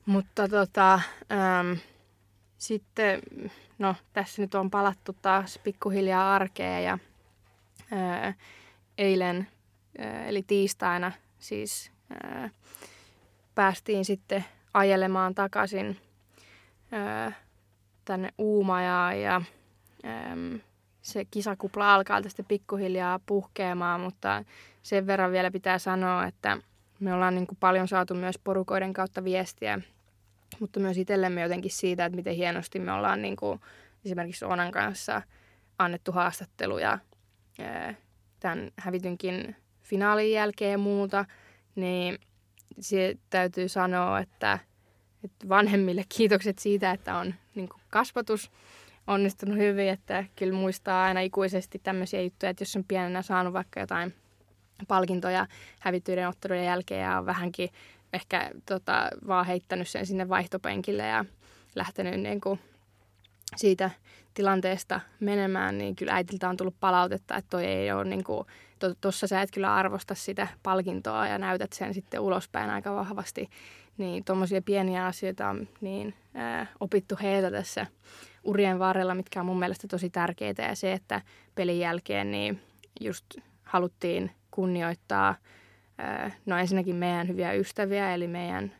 Mutta tota, äm, sitten, no tässä nyt on palattu taas pikkuhiljaa arkeen ja ää, eilen, ää, eli tiistaina, Siis ää, päästiin sitten ajelemaan takaisin ää, tänne Uumajaan ja ää, se kisakupla alkaa tästä pikkuhiljaa puhkeamaan, mutta sen verran vielä pitää sanoa, että me ollaan niin kuin paljon saatu myös porukoiden kautta viestiä, mutta myös itsellemme jotenkin siitä, että miten hienosti me ollaan niin kuin esimerkiksi Oonan kanssa annettu haastatteluja ää, tämän hävitynkin finaalin jälkeen ja muuta, niin se täytyy sanoa, että, että vanhemmille kiitokset siitä, että on niin kuin kasvatus onnistunut hyvin, että kyllä muistaa aina ikuisesti tämmöisiä juttuja, että jos on pienenä saanut vaikka jotain palkintoja hävittyiden ottelujen jälkeen ja on vähänkin ehkä tota, vaan heittänyt sen sinne vaihtopenkille ja lähtenyt niin kuin siitä tilanteesta menemään, niin kyllä äitiltä on tullut palautetta, että toi ei ole niin kuin, tuossa sä et kyllä arvosta sitä palkintoa ja näytät sen sitten ulospäin aika vahvasti. Niin tuommoisia pieniä asioita on niin, ää, opittu heiltä tässä urien varrella, mitkä on mun mielestä tosi tärkeitä. Ja se, että pelin jälkeen niin just haluttiin kunnioittaa ää, no ensinnäkin meidän hyviä ystäviä, eli meidän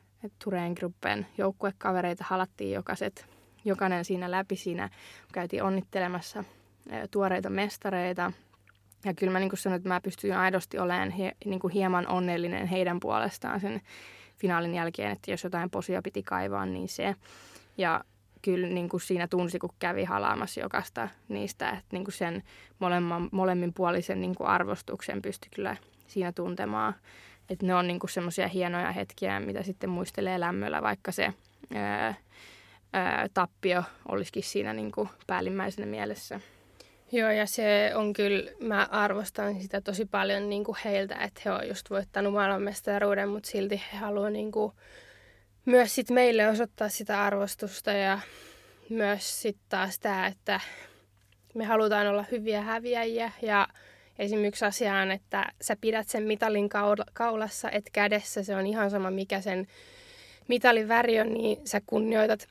Thuren Gruppen joukkuekavereita halattiin jokaiset, jokainen siinä läpi siinä. Käytiin onnittelemassa ää, tuoreita mestareita. Ja kyllä mä niin kuin sanoin, että mä pystyin aidosti olemaan he, niin kuin hieman onnellinen heidän puolestaan sen finaalin jälkeen, että jos jotain posia piti kaivaa, niin se. Ja kyllä niin kuin siinä tunsi, kun kävi halaamassa jokaista niistä, että niin kuin sen molemman, molemminpuolisen niin kuin arvostuksen pystyi kyllä siinä tuntemaan. Että ne on niin kuin semmoisia hienoja hetkiä, mitä sitten muistelee lämmöllä, vaikka se ää, ää, tappio olisikin siinä niin kuin päällimmäisenä mielessä. Joo, ja se on kyllä, mä arvostan sitä tosi paljon niin kuin heiltä, että he on just voittanut maailmanmestaruuden, mutta silti he haluaa niin kuin, myös sit meille osoittaa sitä arvostusta ja myös sitten taas tämä, että me halutaan olla hyviä häviäjiä ja esimerkiksi asiaan, että sä pidät sen mitalin kaulassa, et kädessä, se on ihan sama mikä sen mitalin väri on, niin sä kunnioitat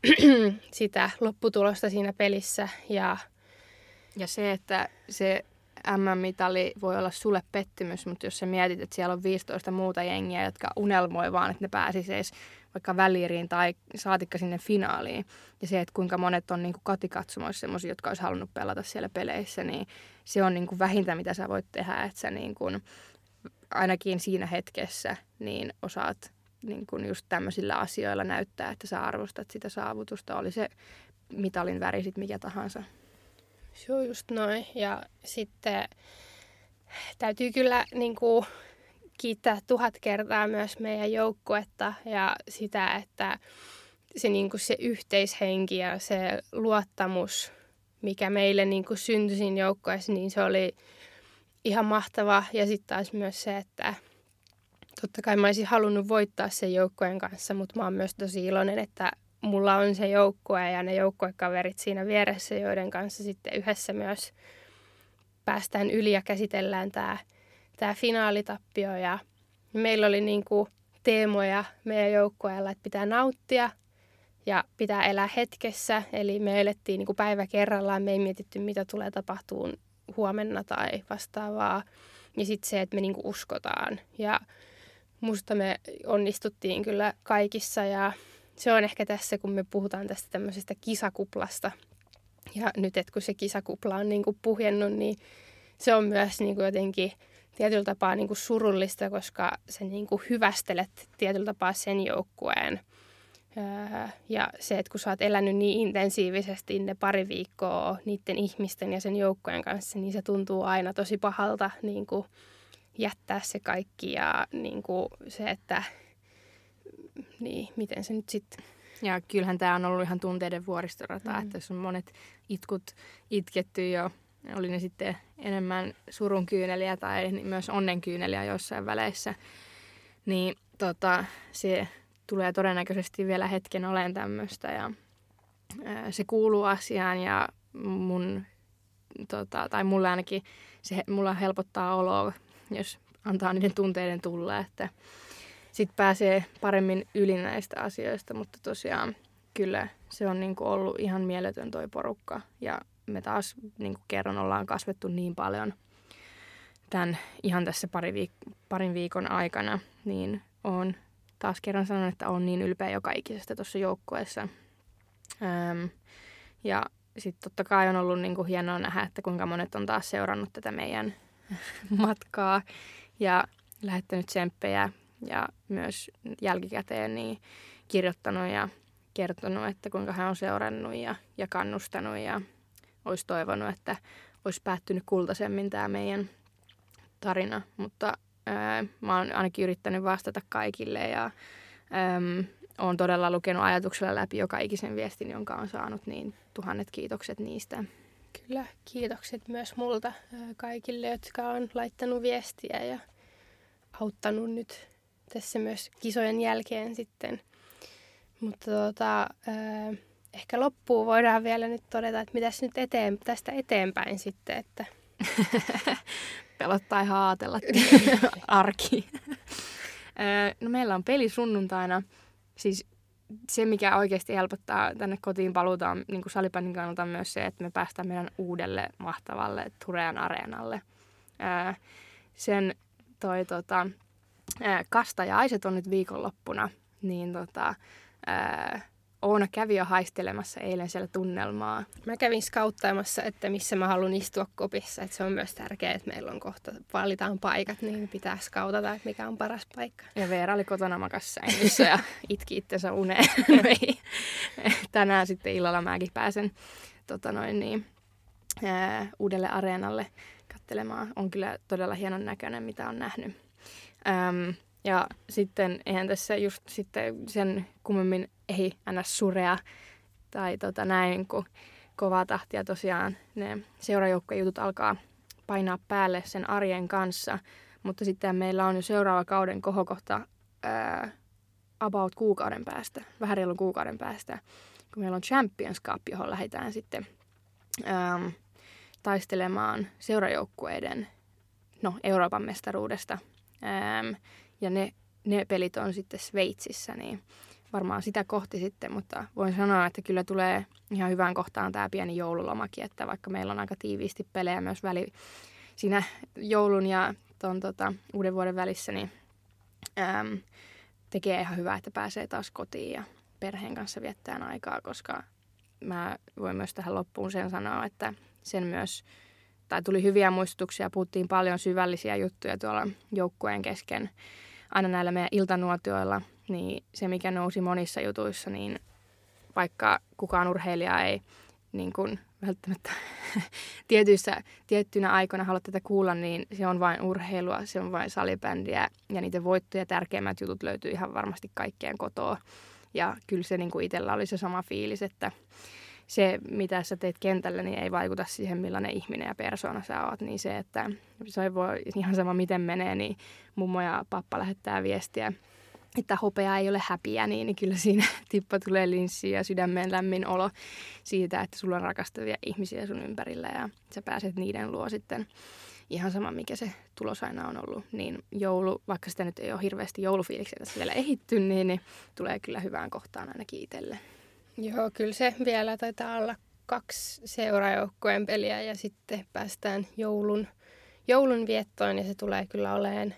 sitä lopputulosta siinä pelissä ja Ja se, että se M M-mitali voi olla sulle pettymys, mutta jos sä mietit, että siellä on viisitoista muuta jengiä, jotka unelmoi vaan, että ne pääsisi edes vaikka väliiriin tai saatikka sinne finaaliin. Ja se, että kuinka monet on niin kuin katikatsomoissa semmoisia, jotka olisi halunnut pelata siellä peleissä, niin se on niin kuin vähintä, mitä sä voit tehdä, että sä niin kuin, ainakin siinä hetkessä niin osaat niin kuin just tämmöisillä asioilla näyttää, että sä arvostat sitä saavutusta, oli se mitalin väri sit mikä tahansa. Se on just noin. Ja sitten täytyy kyllä niin kuin, kiittää tuhat kertaa myös meidän joukkuetta ja sitä, että se, niin kuin se yhteishenki ja se luottamus, mikä meille niin kuin syntyi siinä joukkueessa, niin se oli ihan mahtava. Ja sitten taas myös se, että totta kai mä olisin halunnut voittaa sen joukkueen kanssa, mutta mä oon myös tosi iloinen, että mulla on se joukkue ja ne joukkuekaverit siinä vieressä, joiden kanssa sitten yhdessä myös päästään yli ja käsitellään tämä tää finaalitappio. Ja meillä oli niinku teemoja meidän joukkueella, että pitää nauttia ja pitää elää hetkessä. Eli me elettiin niinku päivä kerrallaan, me ei mietitty mitä tulee tapahtumaan huomenna tai vastaavaa. Ja sitten se, että me niinku uskotaan. Ja musta me onnistuttiin kyllä kaikissa ja se on ehkä tässä, kun me puhutaan tästä tämmöisestä kisakuplasta. Ja nyt, että kun se kisakupla on niin kuin puhjennut, niin se on myös niin kuin jotenkin tietyllä tapaa niin kuin surullista, koska sä niin kuin hyvästelet tietyllä tapaa sen joukkueen. Ja se, että kun sä oot elänyt niin intensiivisesti ne pari viikkoa niiden ihmisten ja sen joukkueen kanssa, niin se tuntuu aina tosi pahalta niin kuin jättää se kaikki ja niin kuin se, että niin, miten se nyt sitten... Ja kyllähän tämä on ollut ihan tunteiden vuoristorata, mm. että jos on monet itkut itketty jo, oli ne sitten enemmän surun kyyneliä tai myös onnen kyyneliä jossain väleissä, niin tota, se tulee todennäköisesti vielä hetken oleen tämmöistä ja ää, se kuuluu asiaan ja mun, tota, tai mulla ainakin se mulla helpottaa oloa, jos antaa niiden tunteiden tulla, että sitten pääsee paremmin yli näistä asioista, mutta tosiaan kyllä se on niinku ollut ihan mieletön toi porukka. Ja me taas niinku kerran ollaan kasvettu niin paljon tämän, ihan tässä pari viik- parin viikon aikana, niin olen taas kerran sanonut, että olen niin ylpeä joka ikisestä tuossa joukkueessa. Öm, ja sitten totta kai on ollut niinku hienoa nähdä, että kuinka monet on taas seurannut tätä meidän matkaa ja lähettänyt tsemppejä. Ja myös jälkikäteen niin kirjoittanut ja kertonut, että kuinka hän on seurannut ja, ja kannustanut. Ja olisi toivonut, että olisi päättynyt kultaisemmin tämä meidän tarina. Mutta ää, mä oon ainakin yrittänyt vastata kaikille ja äm, oon todella lukenut ajatuksella läpi joka ikisen viestin, jonka on saanut. Niin tuhannet kiitokset niistä. Kyllä, kiitokset myös multa kaikille, jotka on laittanut viestiä ja auttanut nyt tässä myös kisojen jälkeen sitten. Mutta tota, ehkä loppuun voidaan vielä nyt todeta, että mitäs nyt eteen, tästä eteenpäin sitten. Että... Pelottaa ihan ajatella arki. No meillä on peli sunnuntaina. Siis se, mikä oikeasti helpottaa tänne kotiin paluuta on niin kuin salibändin kannalta myös se, että me päästään meidän uudelle mahtavalle Thuren areenalle. Sen toi tota... kastajaiset on nyt viikonloppuna, niin tota, ää, Oona kävi jo haistelemassa eilen siellä tunnelmaa. Mä kävin skauttaamassa, että missä mä haluan istua kopissa. Että se on myös tärkeää, että meillä on kohta, valitaan paikat, niin pitää skautata, että mikä on paras paikka. Ja Veera oli kotona makassa sängyssä ja itki itsensä uneen. Tänään sitten illalla mäkin pääsen tota noin niin, ää, uudelle areenalle katselemaan. On kyllä todella hienon näköinen, mitä on nähnyt. Öm, ja sitten eihän tässä just sitten sen kummemmin ei aina surea tai tota näin, kun kovaa tahtia tosiaan ne seurajoukkuejutut alkaa painaa päälle sen arjen kanssa. Mutta sitten meillä on jo seuraava kauden kohokohta ää, about kuukauden päästä, vähän reilun kuukauden päästä, kun meillä on Champions Cup, johon lähdetään sitten ää, taistelemaan seurajoukkueiden no, Euroopan mestaruudesta. Ja ne, ne pelit on sitten Sveitsissä, niin varmaan sitä kohti sitten, mutta voin sanoa, että kyllä tulee ihan hyvään kohtaan tämä pieni joululomakin, että vaikka meillä on aika tiiviisti pelejä myös väli siinä joulun ja ton, tota, uuden vuoden välissä, niin äm, tekee ihan hyvää, että pääsee taas kotiin ja perheen kanssa viettään aikaa, koska mä voin myös tähän loppuun sen sanoa, että sen myös tai tuli hyviä muistutuksia, puhuttiin paljon syvällisiä juttuja tuolla joukkueen kesken aina näillä meidän iltanuotioilla, niin se mikä nousi monissa jutuissa, niin vaikka kukaan urheilija ei niin kuin välttämättä tietyissä, tiettynä aikoina halua tätä kuulla, niin se on vain urheilua, se on vain salibändiä ja niiden voittoja tärkeimmät jutut löytyy ihan varmasti kaikkien kotoa Ja kyllä se niin kuin itsellä oli se sama fiilis, että se, mitä sä teet kentällä, niin ei vaikuta siihen, millainen ihminen ja persoona sä oot. Niin se, että se voi ihan sama, miten menee, niin mummo ja pappa lähettää viestiä, että hopea ei ole häpiä, niin kyllä siinä tippa tulee linssiin ja sydämeen lämmin olo siitä, että sulla on rakastavia ihmisiä sun ympärillä ja sä pääset niiden luo sitten. Ihan sama, mikä se tulos aina on ollut, niin joulu, vaikka sitä nyt ei ole hirveästi joulufiiliksiä tässä vielä ehitty, niin, niin tulee kyllä hyvään kohtaan ainakin itselle. Joo, kyllä se vielä taitaa olla kaksi seuraajoukkueen peliä ja sitten päästään joulun, joulun viettoon ja se tulee kyllä oleen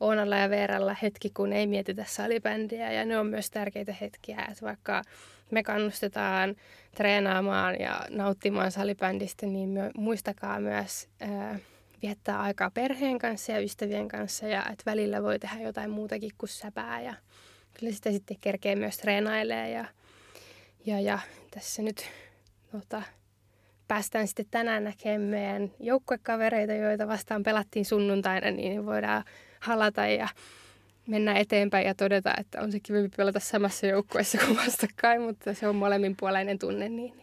Oonalla ja Veeralla hetki, kun ei mietitä salibändiä ja ne on myös tärkeitä hetkiä, että vaikka me kannustetaan treenaamaan ja nauttimaan salibändistä, niin me, muistakaa myös ää, viettää aikaa perheen kanssa ja ystävien kanssa ja että välillä voi tehdä jotain muutakin kuin säpää ja kyllä sitä sitten kerkee myös treenailee ja, ja, ja tässä nyt tota, päästään sitten tänään näkemään meidän joukkuekavereita, joita vastaan pelattiin sunnuntaina, niin voidaan halata ja mennä eteenpäin ja todeta, että on se kivempi pelata samassa joukkueessa kuin vastakkain, mutta se on molemminpuoleinen tunne, niin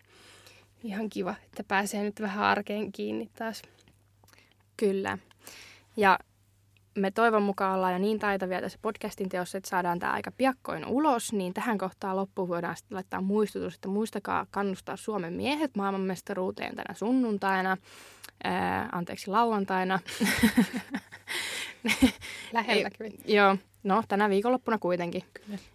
ihan kiva, että pääsee nyt vähän arkeen kiinni taas. Kyllä. Ja me toivon mukaan ollaan jo niin taitavia tässä podcastin teossa, että saadaan tämä aika piakkoin ulos, niin tähän kohtaan loppuun voidaan sitten laittaa muistutus, että muistakaa kannustaa Suomen miehet maailmanmestaruuteen tänä sunnuntaina, ää, anteeksi lauantaina. Lähellä kyllä. Joo, no tänä viikonloppuna kuitenkin.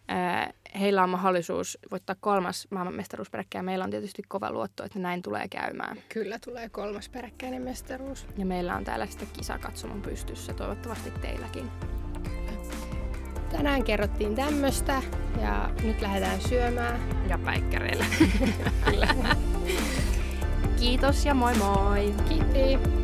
Ää, heillä on mahdollisuus voittaa kolmas maailmanmestaruus peräkkäin. Meillä on tietysti kova luotto, että näin tulee käymään. Kyllä tulee kolmas peräkkäinen mestaruus. Ja meillä on täällä sitten kisakatsomon pystyssä, toivottavasti teilläkin. Tänään kerrottiin tämmöistä ja nyt lähdetään syömään. Ja päikkäreillä. Kiitos ja moi moi! Kiitti!